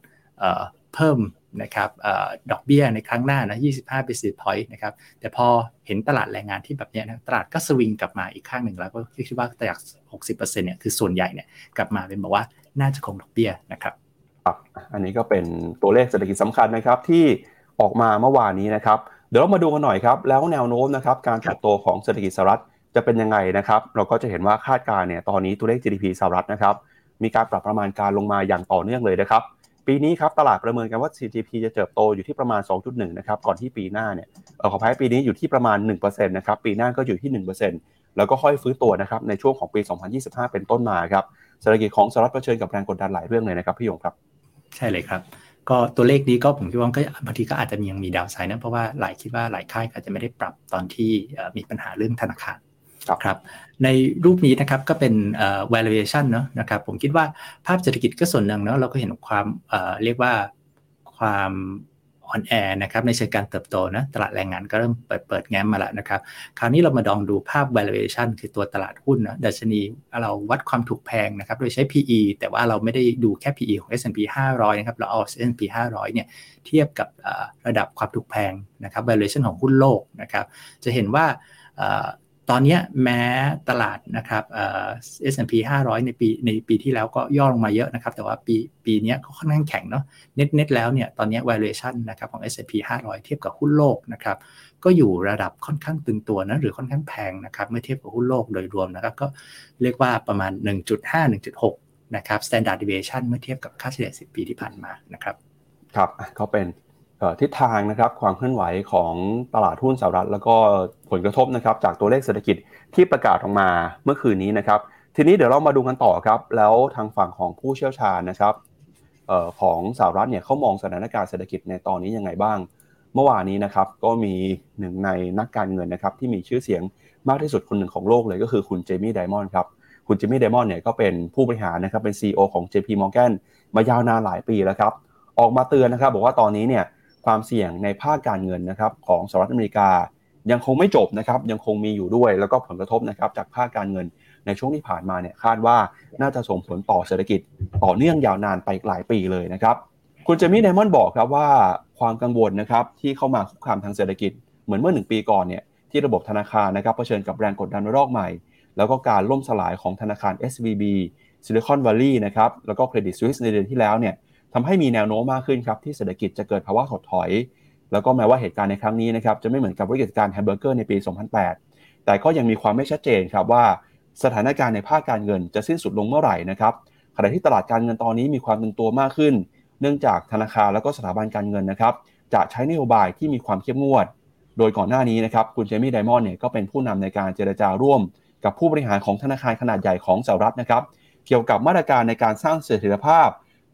เพิ่มนะครับดอกเบี้ยในครั้งหน้านะ25 basis point นะครับแต่พอเห็นตลาดแรงงานที่แบบนี้นะตลาดก็สวิงกลับมาอีกข้างหนึ่งแล้วก็คิดว่าตลาด 60% เนี่ยคือส่วนใหญ่เนี่ยกลับมาเป็นบอกว่าน่าจะคงดอกเบี้ยนะครับอันนี้ก็เป็นตัวเลขเศรษฐกิจสำคัญนะครับที่ออกมาเมื่อวานนี้นะครับเดี๋ยวเรามาดูกันหน่อยครับแล้วแนวโน้มนะครับการเติบโตของเศรษฐกิจสหรัฐจะเป็นยังไงนะครับเราก็จะเห็นว่าคาดการณ์เนี่ยตอนนี้ตัวเลข GDP สหรัฐนะครับมีการปรับประมาณการลงมาอย่างต่อเนื่องเลยนะครับปีนี้ครับตลาดประเมินกันว่า GDP จะเติบโตอยู่ที่ประมาณ 2.1 นะครับก่อนที่ปีหน้าเนี่ยขออภัยปีนี้อยู่ที่ประมาณ 1% นะครับปีหน้าก็อยู่ที่ 1% แล้วก็ค่อยฟื้นตัวนะครับในช่วงของปี 2025 เป็นต้นมาครับเศรษฐกิจของสหรัฐเผชิญกับแรงกดดันหลายเรื่องเลยนะครับพี่ยงครับใช่เลยครับก็ตัวเลขนี้ก็ผมคิดว่าก็บางทีก็อาจจะยังมีดาวไซด์นะเพราะว่าหลายค่ายอาจจะไม่ได้ปรับตอนที่มีปัญหาเรื่องธนาคารครับในรูปนี้นะครับก็เป็นvaluation เนาะนะครับผมคิดว่าภาพเศรษฐกิจก็ส่วนหนึ่งเนาะเราก็เห็นความเรียกว่าความอ่อนแอนะครับในเชิงการเติบโตนะตลาดแรงงานก็เริ่มเปิดแง้มมาแล้วนะครับคราวนี้เรามาลองดูภาพ valuation คือตัวตลาดหุ้นนะดัชนีเราวัดความถูกแพงนะครับโดยใช้ PE แต่ว่าเราไม่ได้ดูแค่ PE ของ S&P 500 นะครับเราเอา S&P 500 เนี่ยเทียบกับระดับความถูกแพงนะครับ valuation ของหุ้นโลกนะครับจะเห็นว่าตอนนี้แม้ตลาดนะครับS&P 500ในปีที่แล้วก็ย่อลงมาเยอะนะครับแต่ว่าปีนี้ก็ค่อนข้างแข็งเนาะเน็ตแล้วเนี่ยตอนนี้ valuation นะครับของ S&P 500 เทียบกับหุ้นโลกนะครับก็อยู่ระดับค่อนข้างตึงตัวนะหรือค่อนข้างแพงนะครับเมื่อเทียบกับหุ้นโลกโดยรวมนะครับก็เรียกว่าประมาณ 1.5 1.6 นะครับ standard deviation เมื่อเทียบกับค่าเฉลี่ย10ปีที่ผ่านมานะครับครับก็เป็นทิศทางนะครับความเคลื่อนไหวของตลาดหุ้นสหรัฐแล้วก็ผลกระทบนะครับจากตัวเลขเศรษฐกิจที่ประกาศออกมาเมื่อคืนนี้นะครับทีนี้เดี๋ยวเรามาดูกันต่อครับแล้วทางฝั่งของผู้เชี่ยวชาญนะครับของสหรัฐเนี่ยเขามองสถานการณ์เศรษฐกิจในตอนนี้ยังไงบ้างเมื่อวานนี้นะครับก็มีหนึ่งในนักการเงินนะครับที่มีชื่อเสียงมากที่สุดคนหนึ่งของโลกเลยก็คือคุณเจมี่ไดมอนด์ครับคุณเจมี่ไดมอนด์เนี่ยก็เป็นผู้บริหารนะครับเป็น CEO ของ JPMorgan มายาวนานหลายปีแล้วครับออกมาเตือนนะครับบอกว่าตอนนี้เนี่ยความเสี่ยงในภาคการเงินนะครับของสหรัฐอเมริกายังคงไม่จบนะครับยังคงมีอยู่ด้วยแล้วก็ผลกระทบนะครับจากภาคการเงินในช่วงที่ผ่านมาเนี่ยคาดว่าน่าจะส่งผลต่อเศรษฐกิจต่อเนื่องยาวนานไปหลายปีเลยนะครับคุณเจมี่ไดมอนด์บอกครับว่าความกังวลนะครับที่เข้ามาคุกคามทางเศรษฐกิจเหมือนเมื่อ1ปีก่อนเนี่ยที่ระบบธนาคารนะครับเผชิญกับแรงกดดันระลอกใหม่แล้วก็การล่มสลายของธนาคาร SVB Silicon Valley นะครับแล้วก็ Credit Suisse ในเดือนที่แล้วเนี่ยทำให้มีแนวโน้มมากขึ้นครับที่เศรษฐกิจจะเกิดภาวะถดถอยแล้วก็แม้ว่าเหตุการณ์ในครั้งนี้นะครับจะไม่เหมือนกับวิกฤตการแฮมเบอร์เกอร์ในปี 2008 แต่ก็ยังมีความไม่ชัดเจนครับว่าสถานการณ์ในภาคการเงินจะสิ้นสุดลงเมื่อไหร่นะครับขณะที่ตลาดการเงินตอนนี้มีความตึงตัวมากขึ้นเนื่องจากธนาคารแล้วก็สถาบันการเงินนะครับจะใช้นโยบายที่มีความเข้มงวดโดยก่อนหน้านี้นะครับคุณเจมี่ไดมอนด์เนี่ยก็เป็นผู้นำในการเจรจาร่วมกับผู้บริหารของธนาคารขนาดใหญ่ของสหรัฐนะครับเกี่ยวกับมาตรการในการสร้างเสถียรภาพ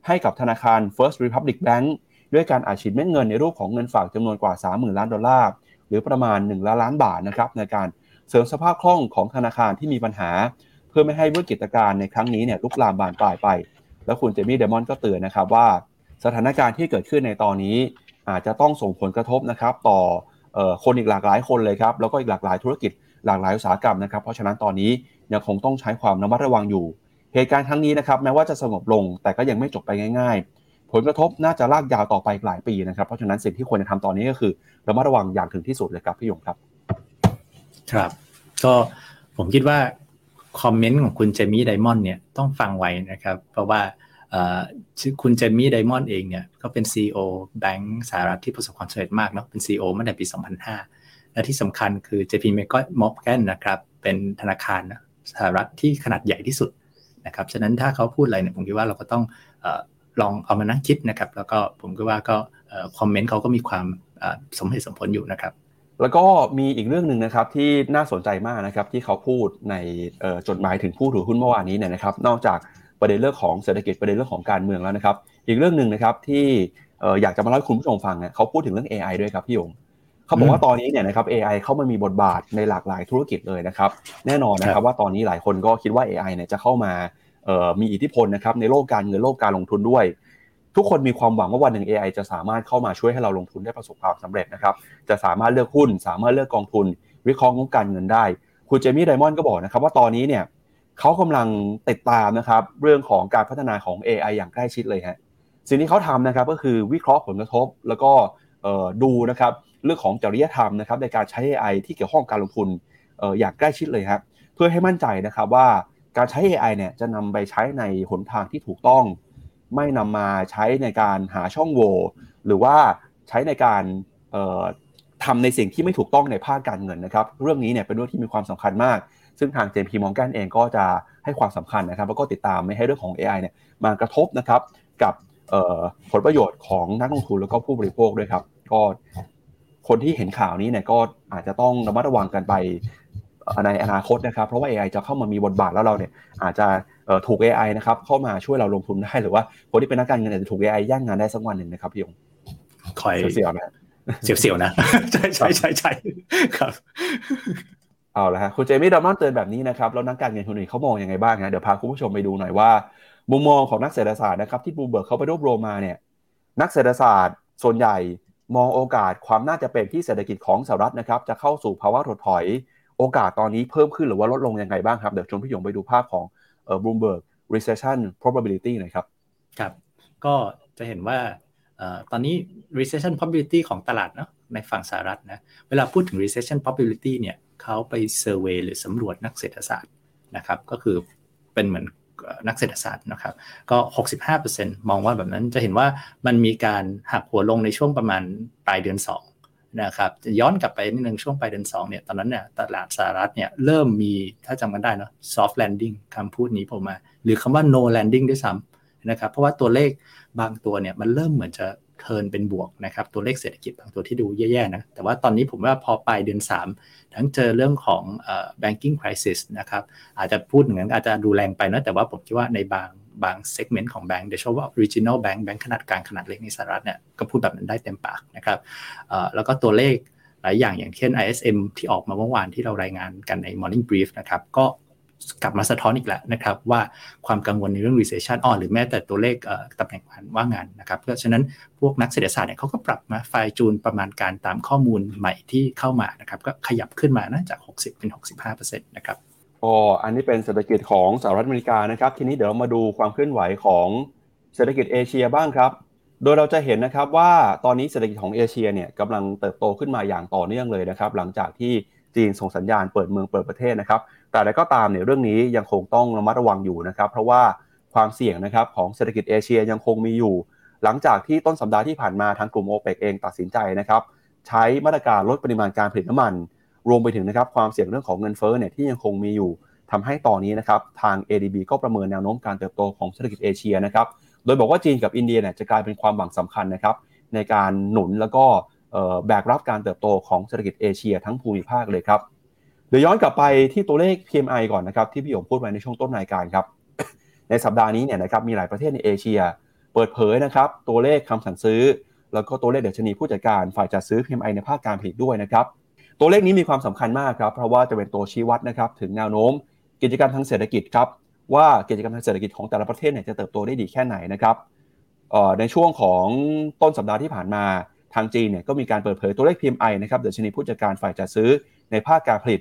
ให้กับธนาคาร First Republic Bank ด้วยการอัดฉีดเม็ดเงินในรูปของเงินฝากจำนวนกว่า 30,000 ล้านดอลลาร์หรือประมาณ1ล้านบาทนะครับในการเสริมสภาพคล่องของธนาคารที่มีปัญหาเพื่อไม่ให้วิกฤตการณ์ในครั้งนี้เนี่ยลุกลามบานปลายไปแล้วคุณเจมี่ไดมอนด์ก็เตือนนะครับว่าสถานการณ์ที่เกิดขึ้นในตอนนี้อาจจะต้องส่งผลกระทบนะครับต่อคนอีกหลากหลายคนเลยครับแล้วก็อีกหลากหลายธุรกิจหลากหลายอุตสาหกรรมนะครับเพราะฉะนั้นตอนนี้ยังคงต้องใช้ความระมัดระวังอยู่เหตุการณ์ครั้งนี้นะครับแม้ว่าจะสงบลงแต่ก็ยังไม่จบไปง่ายๆผลกระทบน่าจะลากยาวต่อไปหลายปีนะครับเพราะฉะนั้นสิ่งที่ควรจะทำตอนนี้ก็คือระมัดระวังอย่างถึงที่สุดเลยครับพี่ยงครับครับก็ผมคิดว่าคอมเมนต์ของคุณเจมี่ไดมอนด์เนี่ยต้องฟังไว้นะครับเพราะว่า คุณเจมี่ไดมอนด์เองเนี่ยก็เป็น CEO แบงก์สหรัฐที่ประสบความสำเร็จมากเนาะเป็น CEO เมื่อปี2005และที่สำคัญคือ JPMorgan นะครับเป็นธนาคารสหรัฐที่ขนาดใหญ่ที่สุดนะครับฉะนั้นถ้าเขาพูดอะไรเนี่ยผมคิดว่าเราก็ต้องลองเอามานั่งคิดนะครับแล้วก็ผมก็ว่าก็คอมเมนต์เขาก็มีความสมเหตุสมผลอยู่นะครับแล้วก็มีอีกเรื่องนึงนะครับที่น่าสนใจมากนะครับที่เขาพูดในจดหมายถึงผู้ถือหุ้นเมื่อวานนี้เนี่ยนะครับนอกจากประเด็นเรื่องของเศรษฐกิจประเด็นเรื่องของการเมืองแล้วนะครับอีกเรื่องนึงนะครับที่อยากจะมาเล่าให้คุณผู้ชมฟังเนี่ยเขาพูดถึงเรื่อง AI ด้วยครับพี่หงเขาบอกว่าตอนนี้เนี่ยนะครับ AI เข้ามามีบทบาทในหลากหลายธุรกิจเลยนะครับแน่นอนนะครับว่าตอนนี้หลายคนก็คิดว่า AI เนี่ยจะเข้ามามีอิทธิพลนะครับในโลกการเงินโลกการลงทุนด้วยทุกคนมีความหวังว่าวันหนึ่ง AI จะสามารถเข้ามาช่วยให้เราลงทุนได้ประสบความสำเร็จนะครับจะสามารถเลือกหุ้นสามารถเลือกกองทุนวิเคราะห์งบการเงินได้คุณเจมี่ไดมอนด์ก็บอกนะครับว่าตอนนี้เนี่ยเขากำลังติดตามนะครับเรื่องของการพัฒนาของ AI อย่างใกล้ชิดเลยฮะสิ่งที่เขาทำนะครับก็คือวิเคราะห์ผลกระทบแล้วก็ดูนะครับเรื่องของจริยธรรมนะครับในการใช้ AI ที่เกี่ยวข้องการลงทุนอย่างใกล้ชิดเลยครับเพื่อให้มั่นใจนะครับว่าการใช้ AI เนี่ยจะนำไปใช้ในหนทางที่ถูกต้องไม่นำมาใช้ในการหาช่องโหว่หรือว่าใช้ในการทำในสิ่งที่ไม่ถูกต้องในภาคการเงินนะครับเรื่องนี้เนี่ยเป็นเรื่องที่มีความสำคัญมากซึ่งทาง JPMorgan เองก็จะให้ความสำคัญนะครับแล้วก็ติดตามไม่ให้เรื่องของ AI เนี่ยมากระทบนะครับกับผลประโยชน์ของนักลงทุนแล้วก็ผู้บริโภคด้วยครับก็คนที่เห็นข่าวนี้เนี่ยก็อาจจะต้องระมัดระวังกันไปในอนาคตนะครับเพราะว่า AI จะเข้ามามีบทบาทแล้วเราเนี่ยอาจจะถูก AI นะครับเข้ามาช่วยเราลงทุนได้หรือว่าคนที่เป็นนักการเงินอาจจะถูก AI ย่างงานได้สักวันหนึ่งนะครับพี่องคอยเสียวๆนะใช่ๆๆครับเอาละฮะคุณเจมี่ดอมอนเตือนแบบนี้นะครับแล้วนักการเงินคนอื่นเขามองยังไงบ้างนะเดี๋ยวพาคุณผู้ชมไปดูหน่อยว่ามุมมองของนักเศรษฐศาสตร์นะครับที่Bloombergเขาไปรวบรวมมาเนี่ยนักเศรษฐศาสตร์ส่วนใหญ่มองโอกาสความน่าจะเป็นที่เศรษฐกิจของสหรัฐนะครับจะเข้าสู่ภาวะถดถอยโอกาสตอนนี้เพิ่มขึ้นหรือว่าลดลงยังไงบ้างครับเดี๋ยวชวนพี่หยงไปดูภาพของBloomberg recession probability หน่อยครับครับก็จะเห็นว่าตอนนี้ recession probability ของตลาดเนาะในฝั่งสหรัฐนะเวลาพูดถึง recession probability เนี่ยเขาไป survey หรือสำรวจนักเศรษฐศาสตร์นะครับก็คือเป็นเหมือนนักเศรษฐศาสตร์นะครับก็ 65% มองว่าแบบนั้นจะเห็นว่ามันมีการหักหัวลงในช่วงประมาณปลายเดือน2นะครับย้อนกลับไปนิดนึงช่วงปลายเดือน2เนี่ยตอนนั้นเนี่ยตลาดสหรัฐเนี่ยเริ่มมีถ้าจำกันได้เนาะ soft landing คำพูดนี้ผมมาหรือคำว่า no landing ด้วยซ้ำนะครับเพราะว่าตัวเลขบางตัวเนี่ยมันเริ่มเหมือนจะเทิร์นเป็นบวกนะครับตัวเลขเศรษฐกิจบางตัวที่ดูแย่ๆนะแต่ว่าตอนนี้ผมว่าพอปลายเดือน3ทั้งเจอเรื่องของbanking crisis นะครับอาจจะพูดอย่างนั้นอาจจะดูแรงไปนะแต่ว่าผมคิดว่าในบาง segment ของแบงก์โดยเฉพาะ regional bank แบงก์ขนาดกลางขนาดเล็กในสหรัฐเนี่ยก็พูดแบบนั้นได้เต็มปากนะครับแล้วก็ตัวเลขหลายอย่างอย่างเช่น ISM ที่ออกมาเมื่อวานที่เรารายงานกันใน Morning Brief นะครับก็กลับมาสะท้อนอีกแล้วนะครับว่าความกังวลในเรื่อง recession หรือแม้แต่ตัวเลขตำแหน่งว่างงานนะครับเพราะฉะนั้นพวกนักเศรษฐศาสตร์เนี่ยเขาก็ปรับมาไฟจูนประมาณการตามข้อมูลใหม่ที่เข้ามานะครับก็ขยับขึ้นมานะจาก 60 เป็น 65% นะครับอันนี้เป็นเศรษฐกิจของสหรัฐอเมริกานะครับทีนี้เดี๋ยวเรามาดูความเคลื่อนไหวของเศรษฐกิจเอเชียบ้างครับโดยเราจะเห็นนะครับว่าตอนนี้เศรษฐกิจของเอเชียเนี่ยกำลังเติบโตขึ้นมาอย่างต่อเนื่องเลยนะครับหลังจากที่จีนส่งสัญญาณเปิดเมืองเปิดประเทศนะครับแต่อะไรก็ตามเนี่ยเรื่องนี้ยังคงต้องระมัดระวังอยู่นะครับเพราะว่าความเสี่ยงนะครับของเศรษฐกิจเอเชียยังคงมีอยู่หลังจากที่ต้นสัปดาห์ที่ผ่านมาทางกลุ่ม OPEC เองตัดสินใจนะครับใช้มาตรการลดปริมาณการผลิตน้ำมันรวมไปถึงนะครับความเสี่ยงเรื่องของเงินเฟ้อเนี่ยที่ยังคงมีอยู่ทำให้ตอนนี้นะครับทาง ADB ก็ประเมินแนวโน้มการเติบโตของเศรษฐกิจเอเชียนะครับโดยบอกว่าจีนกับอินเดียเนี่ยจะกลายเป็นความหวังสำคัญนะครับในการหนุนแล้วก็แบกรับการเติบโตของเศรษฐกิจเอเชียทั้งภูมิภาคเลยครับเดี๋ยวย้อนกลับไปที่ตัวเลข PMI ก่อนนะครับที่พี่หงพูดไว้ในช่วงต้นรายการครับ ในสัปดาห์นี้เนี่ยนะครับมีหลายประเทศในเอเชียเปิดเผยนะครับตัวเลขคำสั่งซื้อแล้วก็ตัวเลขดัชนีผู้จัดการฝ่ายจัดซื้อ PMI ในภาคการผลิตด้วยนะครับตัวเลขนี้มีความสำคัญมากครับเพราะว่าจะเป็นตัวชี้วัดนะครับถึงแนวโน้มกิจกรรมทางเศรษฐกิจครับว่ากิจกรรมทางเศรษฐกิจของแต่ละประเทศเนี่ยจะเติบโตได้ดีแค่ไหนนะครับในช่วงของต้นสัปดาห์ที่ผ่านมาทางจีนเนี่ยก็มีการเปิดเผยตัวเลข PMI นะครับดัชนีผู้จัดการฝ่ายจัดซื้อในภาคการผลิต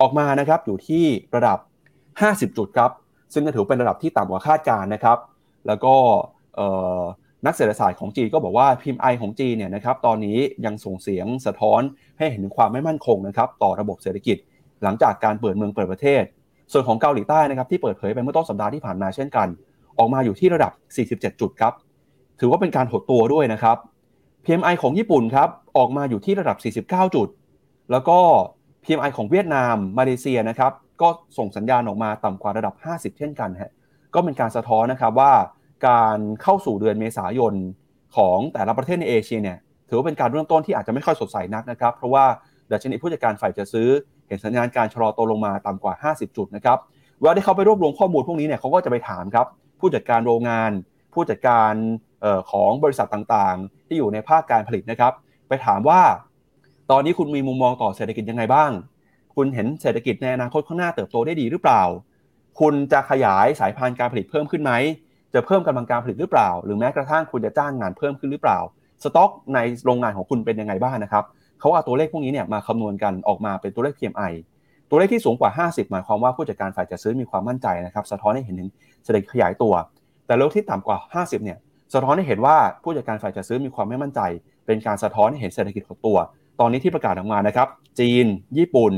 ออกมานะครับอยู่ที่ระดับ50จุดครับซึ่งก็ถือเป็นระดับที่ต่ำกว่าคาดการณ์นะครับแล้วก็นักเศรษฐศาสตร์ของจีนก็บอกว่า PMI ของจีนเนี่ยนะครับตอนนี้ยังส่งเสียงสะท้อนให้เห็นถึงความไม่มั่นคงนะครับต่อระบบเศรษฐกิจหลังจากการเปิดเมืองเปิดประเทศส่วนของเกาหลีใต้นะครับที่เปิดเผยไปเมื่อต้นสัปดาห์ที่ผ่านมาเช่นกัน ออกมาอยู่ที่ระดับ47จุดครับถือว่าเป็นการหดตัวด้วยนะครับ PMI ของญี่ปุ่นครับออกมาอยู่ที่ระดับ49จุดแล้วก็ PMI ของเวียดนามมาเลเซียนะครับก็ส่งสัญญาณออกมาต่ำกว่าระดับ50เช่นกันฮะก็เป็นการสะท้อนนะครับว่าการเข้าสู่เดือนเมษายนของแต่ละประเทศในเอเชียเนี่ยถือว่าเป็นการเริ่มต้นที่อาจจะไม่ค่อยสดใสนักนะครับเพราะว่าดัชนีผู้จัดการฝ่ายจะซื้อเห็นสัญญาณการชะลอตัวลงมาต่ำกว่า50จุดนะครับเวลาที่เขาไปรวบรวมข้อมูลพวกนี้เนี่ยเขาก็จะไปถามครับผู้จัดการโรงงานผู้จัดการของบริษัทต่างๆที่อยู่ในภาคการผลิตนะครับไปถามว่าตอนนี้คุณมีมุมมองต่อเศรษฐกิจยังไงบ้างคุณเห็นเศรษฐกิจในอนาคตข้างหน้าเติบโตได้ดีหรือเปล่าคุณจะขยายสายพานการผลิตเพิ่มขึ้นไหมจะเพิ่มกำลังการผลิตหรือเปล่าหรือแม้กระทั่งคุณจะจ้างงานเพิ่มขึ้นหรือเปล่าสต็อกในโรงงานของคุณเป็นยังไงบ้างนะครับเขาเอาตัวเลขพวกนี้เนี่ยมาคำนวณกันออกมาเป็นตัวเลข PMI ตัวเลขที่สูงกว่า50หมายความว่าผู้จัดการฝ่ายจัดซื้อมีความมั่นใจนะครับสะท้อนให้เห็นถึงเศรษฐกิจขยายตัวแต่เลขที่ต่ำกว่า50เนี่ยสะท้อนให้เห็นว่าผู้จัดการฝ่ายจัดซื้อมีความไม่มั่นใจเป็นการสะท้อนให้เห็นเศรษฐกิจหดตัวตอนนี้ที่ประกาศออกมานะครับจีนญี่ปุ่น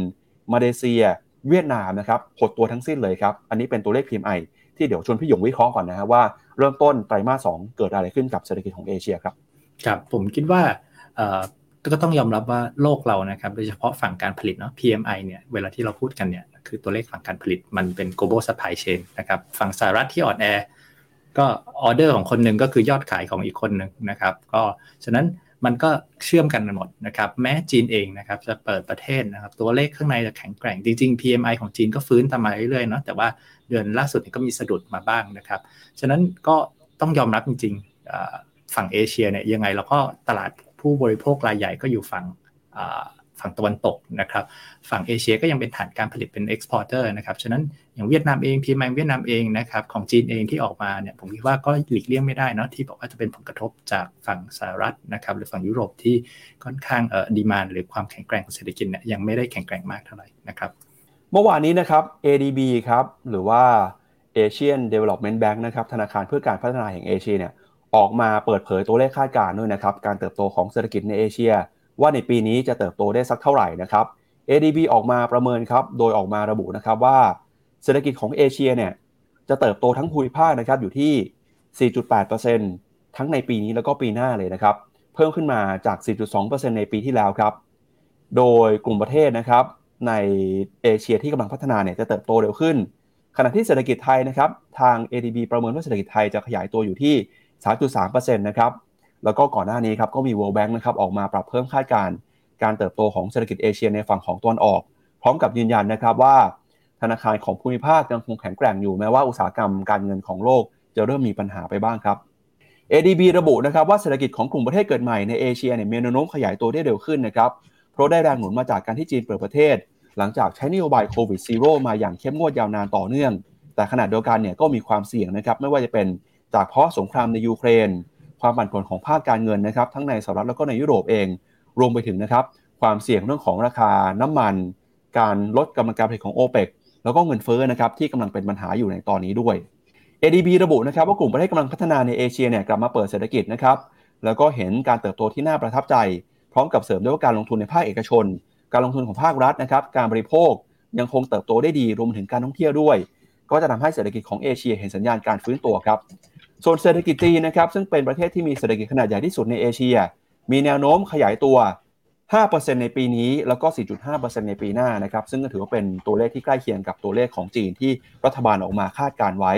มาเลเซียเวียดนามนะครับหดตัวทั้งสิ้นเลยครับอันนี้เป็นตัวเลข PMI ที่เดี๋ยวชวนพี่หยงวิเคราะห์ก่อนนะฮะว่าเริ่มต้นไตรมาส2เกิดอะไรขึ้นกับเศรษฐกิจของเอเชียครับครับผมคิดว่าก็ต้องยอมรับว่าโลกเรานะครับโดยเฉพาะฝั่งการผลิตเนาะ PMI เนี่ยเวลาที่เราพูดกันเนี่ยคือตัวเลขฝั่งการผลิตมันเป็น global supply chain นะครับฝั่งสหรัฐที่อ่อนแอก็ออเดอร์ของคนนึงก็คือยอดขายของอีกคนนึงนะครับก็ฉะนั้นมันก็เชื่อมกันหมดนะครับแม้จีนเองนะครับจะเปิดประเทศนะครับตัวเลขข้างในจะแข็งแกร่งจริงๆ PMI ของจีนก็ฟื้นตามมาเรื่อยๆเนาะแต่ว่าเดือนล่าสุดก็มีสะดุดมาบ้างนะครับฉะนั้นก็ต้องยอมรับจริงๆฝั่งเอเชียเนี่ยยังไงแล้วก็ตลาดผู้บริโภครายใหญ่ก็อยู่ฝั่งตะวันตกนะครับฝั่งเอเชียก็ยังเป็นฐานการผลิตเป็นเอ็กซ์พอร์เตอร์นะครับฉะนั้นอย่างเวียดนามเอง PMI เวียดนามเองนะครับของจีนเองที่ออกมาเนี่ยผมคิดว่าก็หลีกเลี่ยงไม่ได้เนาะที่บอกว่าจะเป็นผลกระทบจากฝั่งสหรัฐนะครับหรือฝั่งยุโรปที่ค่อนข้างดีมานด์หรือความแข็งแกร่งของเศรษฐกิจเนี่ยยังไม่ได้แข็งแกร่งมากเท่าไหร่นะครับเมื่อวานนี้นะครับ ADB ครับหรือว่า Asian Development Bank นะครับธนาคารเพื่อการพัฒนาแห่งเอเชียเนี่ยออกมาเปิดเผยตัวเลขคาดการณ์ด้วยนะครับการเติบโตของเศรษฐกิจในเอเชียว่าในปีนี้จะเติบโตได้สักเท่าไหร่นะครับ ADB ออกมาประเมินครับโดยออกมาระบุนะครับว่าเศรษฐกิจของเอเชียเนี่ยจะเติบโตทั้งภูมิภาคนะครับอยู่ที่ 4.8% ทั้งในปีนี้แล้วก็ปีหน้าเลยนะครับเพิ่มขึ้นมาจาก 4.2% ในปีที่แล้วครับโดยกลุ่มประเทศนะครับในเอเชียที่กำลังพัฒนาเนี่ยจะเติบโตเร็วขึ้นขณะที่เศรษฐกิจไทยนะครับทาง ADB ประเมินว่าเศรษฐกิจไทยจะขยายตัวอยู่ที่ 3.3% นะครับแล้วก็ก่อนหน้านี้ครับก็มี World Bank นะครับออกมาปรับเพิ่มคาดการณ์การเติบโตของเศรษฐกิจเอเชียในฝั่งของตะวันออกพร้อมกับยืนยันนะครับว่าธนาคารของภูมิภาคยังคงแข็งแกร่งอยู่แม้ว่าอุตสาหกรรมการเงินของโลกจะเริ่มมีปัญหาไปบ้างครับ ADB ระบุนะครับว่าเศรษฐกิจของกลุ่มประเทศเกิดใหม่ในเอเชียเนี่ยมีแนวโน้มขยายตัวได้เร็วขึ้นนะครับเพราะได้แรงหนุนมาจากการที่จีนเปิดประเทศหลังจากใช้นโยบายโควิด0มาอย่างเข้มงวดยาวนานต่อเนื่องแต่ขณะเดียวกันเนี่ยก็มีความเสี่ยงนะครับไม่ว่าจะเป็นจากเพราะสงครามในยูเครนความผันผวนของภาคการเงินนะครับทั้งในสหรัฐแล้วก็ในยุโรปเองรวมไปถึงนะครับความเสี่ยงเรื่องของราคาน้ำมันการลดกำลังการผลิตของ OPEC แล้วก็เงินเฟ้อนะครับที่กำลังเป็นปัญหาอยู่ในตอนนี้ด้วย ADB ระบุนะครับว่ากลุ่มประเทศกำลังพัฒนาในเอเชียเนี่ยกลับมาเปิดเศรษฐกิจนะครับแล้วก็เห็นการเติบโตที่น่าประทับใจพร้อมกับเสริมด้วยว่าการลงทุนในภาคเอกชนการลงทุนของภาครัฐนะครับการบริโภคยังคงเติบโตได้ดีรวมถึงการท่องเที่ยวด้วยก็จะทำให้เศรษฐกิจของเอเชียเห็นสัญญาณการฟื้นตัวครับส่วนเศรษฐกิจจีนนะครับซึ่งเป็นประเทศที่มีเศรษฐกิจขนาดใหญ่ที่สุดในเอเชียมีแนวโน้มขยายตัว 5% ในปีนี้แล้วก็ 4.5% ในปีหน้านะครับซึ่งก็ถือว่าเป็นตัวเลขที่ใกล้เคียงกับตัวเลขของจีนที่รัฐบาลออกมาคาดการไว้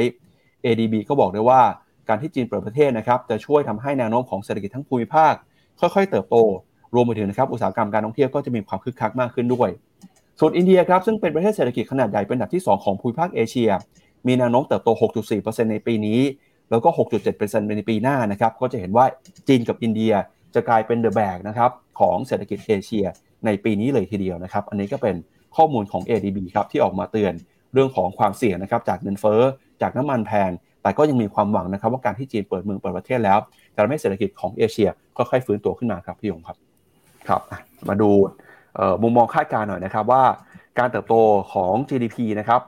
ADB ก็บอกด้วยว่าการที่จีนเปิดประเทศนะครับจะช่วยทำให้แนวโน้มของเศรษฐกิจทั้งภูมิภาคค่อยๆเติบโตรวมไปถึงนะครับอุตสาหกรรมการท่องเที่ยวก็จะมีความคึกคักมากขึ้นด้วยส่วนอินเดียครับซึ่งเป็นประเทศเศรษฐกิจขนาดใหญ่เป็นอันดับที่2ของภูมิภาคเอเชียมีแนวโน้มเติบโต 6.4% ในปีนี้แล้วก็ 6.7% ในปีหน้านะครับก็จะเห็นว่าจีนกับอินเดียจะกลายเป็นเดอะแบกนะครับของเศรษฐกิจเอเชียในปีนี้เลยทีเดียวนะครับอันนี้ก็เป็นข้อมูลของ ADB ครับที่ออกมาเตือนเรื่องของความเสี่ยงนะครับจากเงินเฟ้อจากน้ำมันแพงแต่ก็ยังมีความหวังนะครับว่าการที่จีนเปิดเมืองเปิดประเทศแล้วจะทำให้เศรษฐกิจของเอเชียก็ค่อยฟื้นตัวขึ้นมาครับพี่หงครับครับมาดูมุมมองคาดการณ์หน่อยนะครับว่าการเติบโตของ GDP นะครับ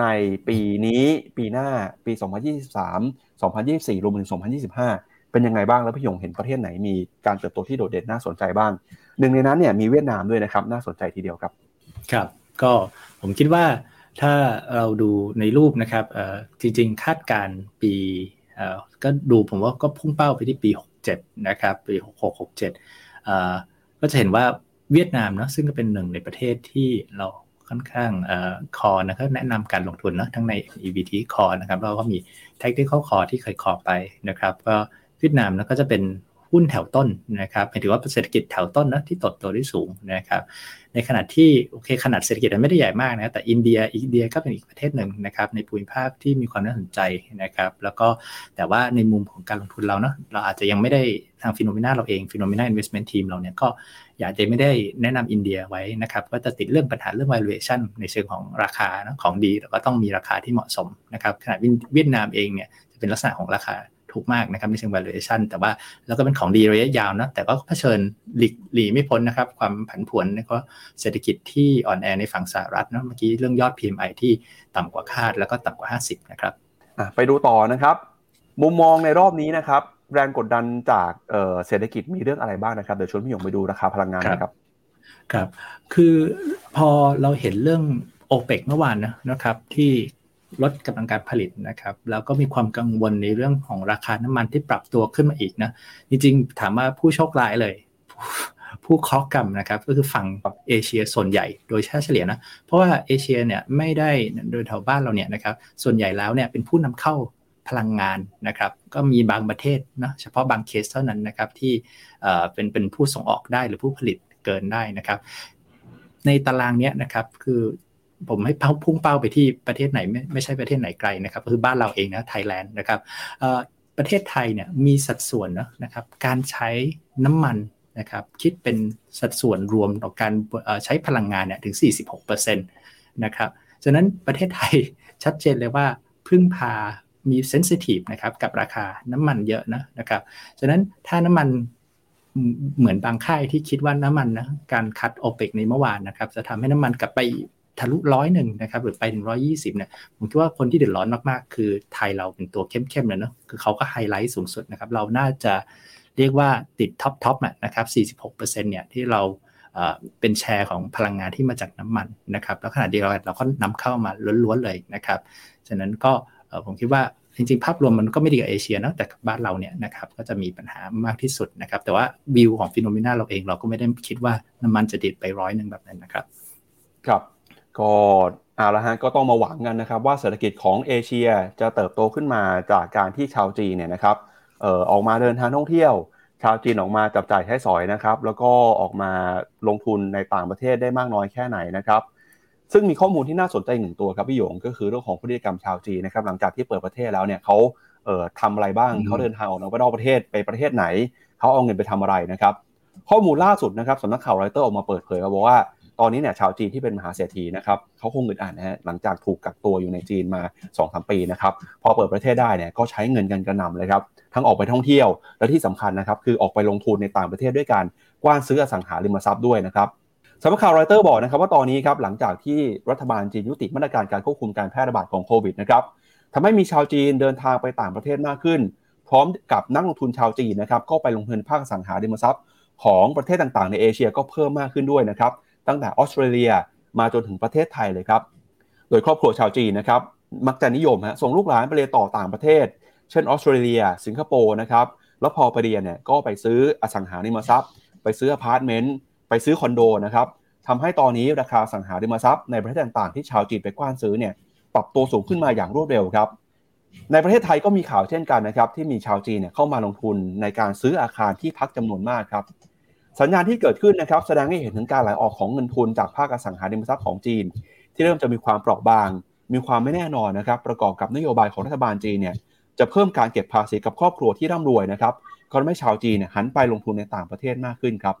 ในปีนี้ปีหน้าปี2023 2024รวมถึง2025เป็นยังไงบ้างแล้วพี่หยงเห็นประเทศไหนมีการเติบโตที่โดดเด่นน่าสนใจบ้างหนึ่งในนั้นเนี่ยมีเวียดนามด้วยนะครับน่าสนใจทีเดียวครับครับก็ผมคิดว่า ถ้าเราดูในรูปนะครับจริงๆคาดการณ์ปีก็ดูผมว่าก็พุ่งเป้าไปที่ปี67นะครับปี6667ก็จะเห็นว่าเวียดนามเนาะซึ่งก็เป็นหนึ่งในประเทศที่เราค่อนข้างคอนะครับแนะนำการลงทุนเนาะทั้งใน EVT Call นะครับแล้วก็มี Technical Call ที่เคยคอไปนะครับก็เวียดนามก็จะเป็นหุ้นแถวต้นนะครับหมายถึงว่าเศรษฐกิจแถวต้นนะที่เติบโตได้สูงนะครับในขณะที่โอเคขนาดเศรษฐกิจมันไม่ได้ใหญ่มากนะแต่อินเดียก็เป็นอีกประเทศหนึ่งนะครับในภูมิภาคที่มีความน่าสนใจนะครับแล้วก็แต่ว่าในมุมของการลงทุนเราเนาะเราอาจจะยังไม่ได้ทาง Phenomena เราเอง Phenomena Investment Team เราเนี่ยก็อยากจะไม่ได้แนะนำอินเดียไว้นะครับก็จะติดเรื่องปัญหาเรื่อง valuation ในเชิงของราคานะของดีแล้วก็ต้องมีราคาที่เหมาะสมนะครับขณะเวียดนามเองเนี่ยจะเป็นลักษณะของราคาถูกมากนะครับในเชิง valuation แต่ว่าแล้วก็เป็นของดีระยะยาวนะแต่ก็เผชิญหลีไม่พ้นนะครับความผันผวนแล้วก็เศรษฐกิจที่อ่อนแอในฝั่งสหรัฐเนาะเมื่อกี้เรื่องยอด PMI ที่ต่ำกว่าคาดแล้วก็ต่ำกว่า50นะครับไปดูต่อนะครับมุมมองในรอบนี้นะครับแรงกดดันจากเศรษฐกิจมีเรื่องอะไรบ้างนะครับเดี๋ยวชวนพี่หยงไปดูราคาพลังงานนะครับครับคือพอเราเห็นเรื่อง OPEC เมื่อวานนะครับที่ลดกำลังการผลิตนะครับแล้วก็มีความกังวลในเรื่องของราคาน้ำมันที่ปรับตัวขึ้นมาอีกนะจริงๆถามว่าผู้โชคร้ายเลยผู้เคราะห์กรรมนะครับก็คือฝั่งเอเชียส่วนใหญ่โดยเฉลี่ยนะเพราะว่าเอเชียเนี่ยไม่ได้โดยแถวบ้านเราเนี่ยนะครับส่วนใหญ่แล้วเนี่ยเป็นผู้นำเข้าพลังงานนะครับก็มีบางประเทศนะเฉพาะบางเคสเท่านั้นนะครับที่เป็นผู้ส่งออกได้หรือผู้ผลิตเกินได้นะครับในตารางเนี้ยนะครับคือผมให้พุ่งเป้าไปที่ประเทศไหนไม่ใช่ประเทศไหนไกลนะครับคือบ้านเราเองนะไทยแลนด์นะครับประเทศไทยเนี่ยมีสัดส่วนนะครับการใช้น้ำมันนะครับคิดเป็นสัดส่วนรวมต่อการใช้พลังงานเนี่ยถึง 46% นะครับฉะนั้นประเทศไทยชัดเจนเลยว่าพึ่งพามีเซนซิทีฟนะครับกับราคาน้ำมันเยอะนะครับฉะนั้นถ้าน้ำมันเหมือนบางค่ายที่คิดว่าน้ำมันนะการคัดโอเปกในเมื่อวานนะครับจะทำให้น้ำมันกลับไปทะลุ100นะครับหรือไป120เนี่ยผมคิดว่าคนที่เดือดร้อนมากๆคือไทยเราเป็นตัวเข้มๆเลยนะคือเขาก็ไฮไลท์สูงสุดนะครับเราน่าจะเรียกว่าติดท็อปนะครับ 46% เนี่ยที่เราเป็นแชร์ของพลังงานที่มาจากน้ำมันนะครับแล้วขณะเดียวกันเราก็นำเข้ามาล้วนๆเลยนะครับฉะนั้นก็ผมคิดว่าจริงๆภาพรวมมันก็ไม่ดีกับเอเชียนะแต่บ้านเราเนี่ยนะครับก็จะมีปัญหามากที่สุดนะครับแต่ว่าวิวของ Phenomena เราเองเราก็ไม่ได้คิดว่าน้ำมันจะดิดไป100แบบนั้นนะครับครับก็เอาละฮะก็ต้องมาหวังกันนะครับว่าเศรษฐกิจของเอเชียจะเติบโตขึ้นมาจากการที่ชาวจีนเนี่ยนะครับออกมาเดินทางท่องเที่ยวชาวจีนออกมาจับจ่ายใช้สอยนะครับแล้วก็ออกมาลงทุนในต่างประเทศได้มากน้อยแค่ไหนนะครับซึ่งมีข้อมูลที่น่าสนใจหนึ่งตัวครับพี่หยงก็คือเรื่องของพฤติกรรมชาวจีนนะครับหลังจากที่เปิดประเทศแล้วเนี่ยเขาทำอะไรบ้างเขาเดินทางออกนอกประเทศไปประเทศไหนเขาเอาเงินไปทำอะไรนะครับข้อมูลล่าสุดนะครับสำนักข่าวรอยเตอร์ออกมาเปิดเผยมาบอกว่าตอนนี้เนี่ยชาวจีนที่เป็นมหาเศรษฐีนะครับเขาคงอึดอัดนะฮะหลังจากถูกกักตัวอยู่ในจีนมา 2-3 ปีนะครับพอเปิดประเทศได้เนี่ยก็ใช้เงินกันกระหน่ำเลยครับทั้งออกไปท่องเที่ยวและที่สำคัญนะครับคือออกไปลงทุนในต่างประเทศด้วยการกว้านซื้ออสังหาริมทรัพย์ด้วยนะครับสำนักข่าวรอยเตอร์บอกนะครับว่าตอนนี้ครับหลังจากที่รัฐบาลจีนยุติมาตรการการควบคุมการแพร่ระบาดของโควิดนะครับทำให้มีชาวจีนเดินทางไปต่างประเทศมากขึ้นพร้อมกับนักลงทุนชาวจีนนะครับก็ไปลงทุนภาคอสังหาริมทรัพย์ของประเทศต่างๆในเอเชียก็เพิ่มมากขึ้นด้วยนะครับตั้งแต่ออสเตรเลียมาจนถึงประเทศไทยเลยครับโดยครอบครัวชาวจีนนะครับมักจะนิยมส่งลูกหลานไปเรียนต่อต่างประเทศเช่นออสเตรเลียสิงคโปร์นะครับแล้วพอไปเรียนเนี่ยก็ไปซื้ออสังหาริมทรัพย์ไปซื้ออพาร์ตเมนต์ไปซื้อคอนโดนะครับทำให้ตอนนี้ราคาอสังหาริมทรัพย์ในประเทศต่างๆที่ชาวจีนไปกว้านซื้อเนี่ยปรับตัวสูงขึ้นมาอย่างรวดเร็วครับในประเทศไทยก็มีข่าวเช่นกันนะครับที่มีชาวจีนเนี่ยเข้ามาลงทุนในการซื้ออาคารที่พักจำนวนมากครับสัญญาณที่เกิดขึ้นนะครับแสดงให้เห็นถึงการไหลออกของเงินทุนจากภาคอสังหาริมทรัพย์ของจีนที่เริ่มจะมีความเปราะบางมีความไม่แน่นอนนะครับประกอบกับนโยบายของรัฐบาลจีนเนี่ยจะเพิ่มการเก็บภาษีกับครอบครัวที่ร่ำรวยนะครับก็ทำให้ชาวจีนเนี่ยหันไปลงทุนในต่างประเทศมากขึ้นครับ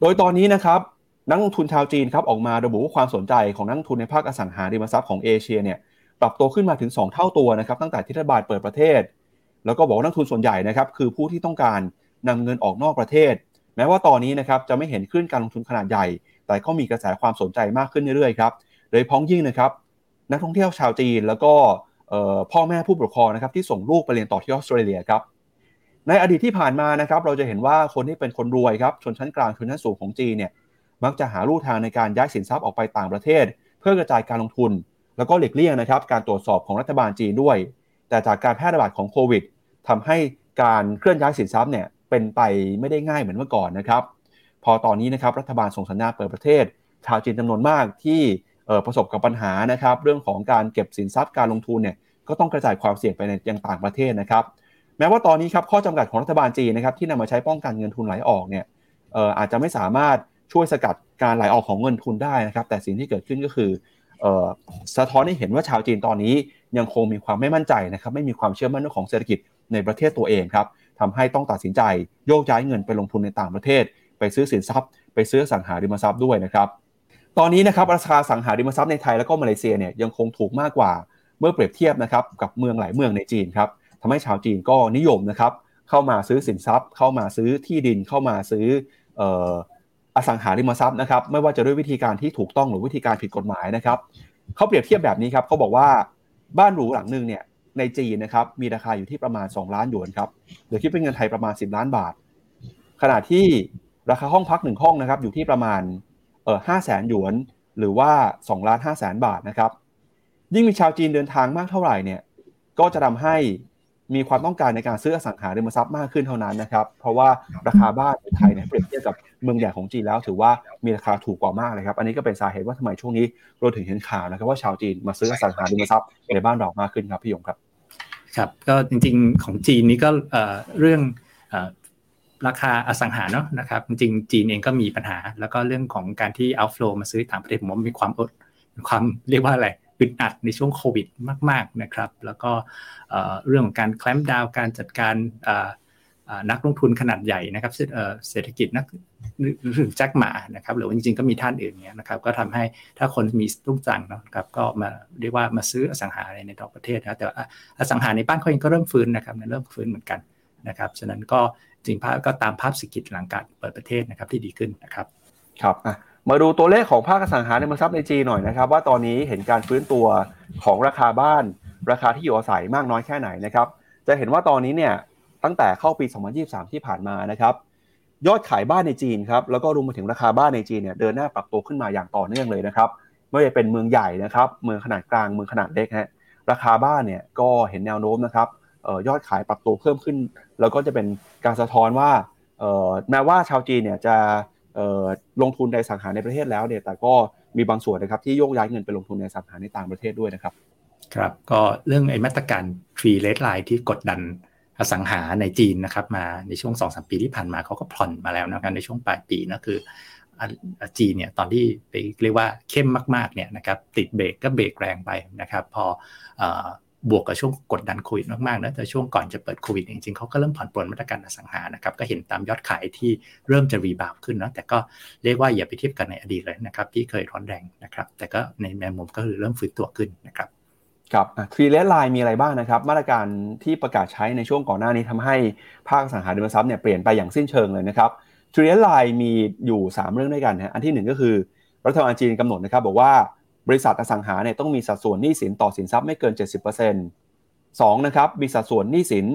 โดยตอนนี้นะครับนักลงทุนชาวจีนครับออกมาระบุว่าความสนใจของนักลงทุนในภาคอสังหาริมทรัพย์ของเอเชียเนี่ยปรับตัวขึ้นมาถึง2เท่าตัวนะครับตั้งแต่ที่รัฐบาลเปิดประเทศแล้วก็บอกว่านักทุนส่วนใหญ่นะครับคือผู้ที่ต้องการนำเงินออกนอกประเทศแม้ว่าตอนนี้นะครับจะไม่เห็นคลื่นการลงทุนขนาดใหญ่แต่ก็มีกระแสความสนใจมากขึ้นเรื่อยๆครับโดยพ้องยิ่งนะครับนักท่องเที่ยวชาวจีนแล้วก็พ่อแม่ผู้ปกครองนะครับที่ส่งลูกไปเรียนต่อที่ออสเตรเลียครับในอดีตที่ผ่านมานะครับเราจะเห็นว่าคนที่เป็นคนรวยครับชนชั้นกลางชนชั้นสูงของจีนเนี่ยมักจะหาลู่ทางในการย้ายสินทรัพย์ออกไปต่างประเทศเพื่อกระจายการลงทุน แล้วก็หลีกเลี่ยงนะครับการตรวจสอบของรัฐบาลจีนด้วยแต่จากการแพร่ระบาดของโควิดทำให้การเคลื่อนย้ายสินทรัพย์เนี่ยเป็นไปไม่ได้ง่ายเหมือนเมื่อก่อนนะครับพอตอนนี้นะครับรัฐบาลส่งสัญญาณเปิดประเทศชาวจีนจำนวนมากที่ประสบกับปัญหานะครับเรื่องของการเก็บสินทรัพย์การลงทุนเนี่ยก็ต้องกระจายความเสี่ยงไปในยังต่างประเทศนะครับแม้ว่าตอนนี้ครับข้อจำกัดของรัฐบาลจีนนะครับที่นำมาใช้ป้องกันเงินทุนไหลออกเนี่ยอาจจะไม่สามารถช่วยสกัดการไหลออกของเงินทุนได้นะครับแต่สิ่งที่เกิดขึ้นก็คือสะท้อนให้เห็นว่าชาวจีนตอนนี้ยังคงมีความไม่มั่นใจนะครับไม่มีความเชื่อมั่นเรื่องของเศรษฐกิจในประเทศตัวเองครับทำให้ต้องตัดสินใจโยกย้ายเงินไปลงทุนในต่างประเทศไปซื้อสินทรัพย์ไปซื้อสังหาริมทรัพย์ด้วยนะครับตอนนี้นะครับราคาสังหาริมทรัพย์ในไทยแล้วก็มาเลเซียเนี่ยยังคงถูกมากกว่าเมื่อเปรียบเทียบนะครับกับเมืองหลายเมืองในจีนครับทำให้ชาวจีนก็นิยมนะครับเข้ามาซื้อสินทรัพย์เข้ามาซื้อที่ดินเข้ามาซื้ออสังหาริมทรัพย์นะครับไม่ว่าจะด้วยวิธีการที่ถูกต้องหรือวิธีการผิดกฎหมายนะครับเขาเปรียบเทียบแบบนี้ครับเขาบอกว่าบ้านหรูหลังนึงเนี่ยในจีนนะครับมีราคาอยู่ที่ประมาณ2 ล้านหยวนครับหรือคิดเป็นเงินไทยประมาณ10 ล้านบาทขณะที่ราคาห้องพัก1 ห้องนะครับอยู่ที่ประมาณ500,000 หยวนหรือว่า 2,500,000 บาทนะครับยิ่งมีชาวจีนเดินทางมากเท่าไหร่เนี่ยก็จะทำให้มีความต้องการในการซื้ออสังหาริมทรัพย์มากขึ้นเท่านั้นนะครับเพราะว่าราคาบ้านในไทยเนี่ยเปรียบเทียบกับเมืองใหญ่ของจีนแล้วถือว่ามีราคาถูกกว่ามากเลยครับอันนี้ก็เป็นสาเหตุว่าทำไมช่วงนี้เราถึงเห็นข่าวนะครับว่าชาวจีนมาซื้ออสังหาริมทรัพย์ในบ้านเรามากขึ้นครับพี่ยงครับครับก็จริงๆของจีนนี่ก็เรื่องราคาอสังหาเนาะนะครับจริงจีนเองก็มีปัญหาแล้วก็เรื่องของการที่ outflow มาซื้อต่างประเทศผมว่ามีความเรียกว่าอะไรอึดอัดในช่วงโควิดมากๆนะครับแล้วก็เรื่องของการแคลมดาวน์การจัดการนักลงทุนขนาดใหญ่นะครับเศรษฐกิจนักหรือแจ็คหม่านะครับหรือว่าจริงๆก็มีท่านอื่นเงี้ยนะครับก็ทำให้ถ้าคนมีตุ้งจังนะครับก็มาเรียกว่ามาซื้ออสังหาในต่างประเทศนะแต่อสังหาในบ้านเขาเองก็เริ่มฟื้นนะครับเริ่มฟื้นเหมือนกันนะครับฉะนั้นก็จริงภาพก็ตามภาพเศรษฐกิจหลังการเปิดประเทศนะครับที่ดีขึ้นนะครับครับมาดูตัวเลขของภาคอสังหาริมทรัพย์ในจีนหน่อยนะครับว่าตอนนี้เห็นการฟื้นตัวของราคาบ้านราคาที่อยู่อาศัยมากน้อยแค่ไหนนะครับจะเห็นว่าตอนนี้เนี่ยตั้งแต่เข้าปี2023ที่ผ่านมานะครับยอดขายบ้านในจีนครับแล้วก็รวมไปถึงราคาบ้านในจีนเนี่ยเดินหน้าปรับตัวขึ้นมาอย่างต่อเนื่องเลยนะครับไม่ว่าจะเป็นเมืองใหญ่นะครับเมืองขนาดกลางเมืองขนาดเล็กฮะราคาบ้านเนี่ยก็เห็นแนวโน้มนะครับยอดขายปรับตัวเพิ่มขึ้นแล้วก็จะเป็นการสะท้อนว่าแม้ว่าชาวจีนเนี่ยจะลงทุนในสังหาในประเทศแล้วเนี่ยแต่ก็มีบางส่วนนะครับที่โยกย้ายเงินไปลงทุนในสังหาในต่างประเทศด้วยนะครับครับก็เรื่องไอ้มาตรการ Three Red Line ที่กดดันอสังหาในจีนนะครับมาในช่วง 2-3 ปีที่ผ่านมาเขาก็ผ่อนมาแล้วนะครับในช่วงปลายปีนะคือจีนเนี่ยตอนที่ไปเรียกว่าเข้มมากๆเนี่ยนะครับติดเบรกก็เบรกแรงไปนะครับพอบวกกับช่วงกดดันโควิดมากๆนะแต่ช่วงก่อนจะเปิดโควิดจริงๆเขาก็เริ่มผ่อนปลนมาตรการอสังหานะครับก็เห็นตามยอดขายที่เริ่มจะรีบาวขึ้นนะแต่ก็เรียกว่าอย่าไปเทียบกันในอดีตเลยนะครับที่เคยร้อนแรงนะครับแต่ก็ในแง่มุมก็คือเริ่มฟื้นตัวขึ้นนะครับครับทีเรดไลน์มีอะไรบ้างนะครับมาตรการที่ประกาศใช้ในช่วงก่อนหน้านี้ทำให้ภาคอสังหาริมทรัพย์เนี่ยเปลี่ยนไปอย่างสิ้นเชิงเลยนะครับทีเรดไลน์มีอยู่3 เรื่องด้วยกันนะอันที่1ก็คือรัฐบาลจีนกำหนดนะครับบอกว่าบริษัทอสังหาเนี่ยต้องมีสัดส่วนหนี้สินต่อสินทรัพย์ไม่เกิน 70% 2นะครับมีสัดส่วนหนี้สิน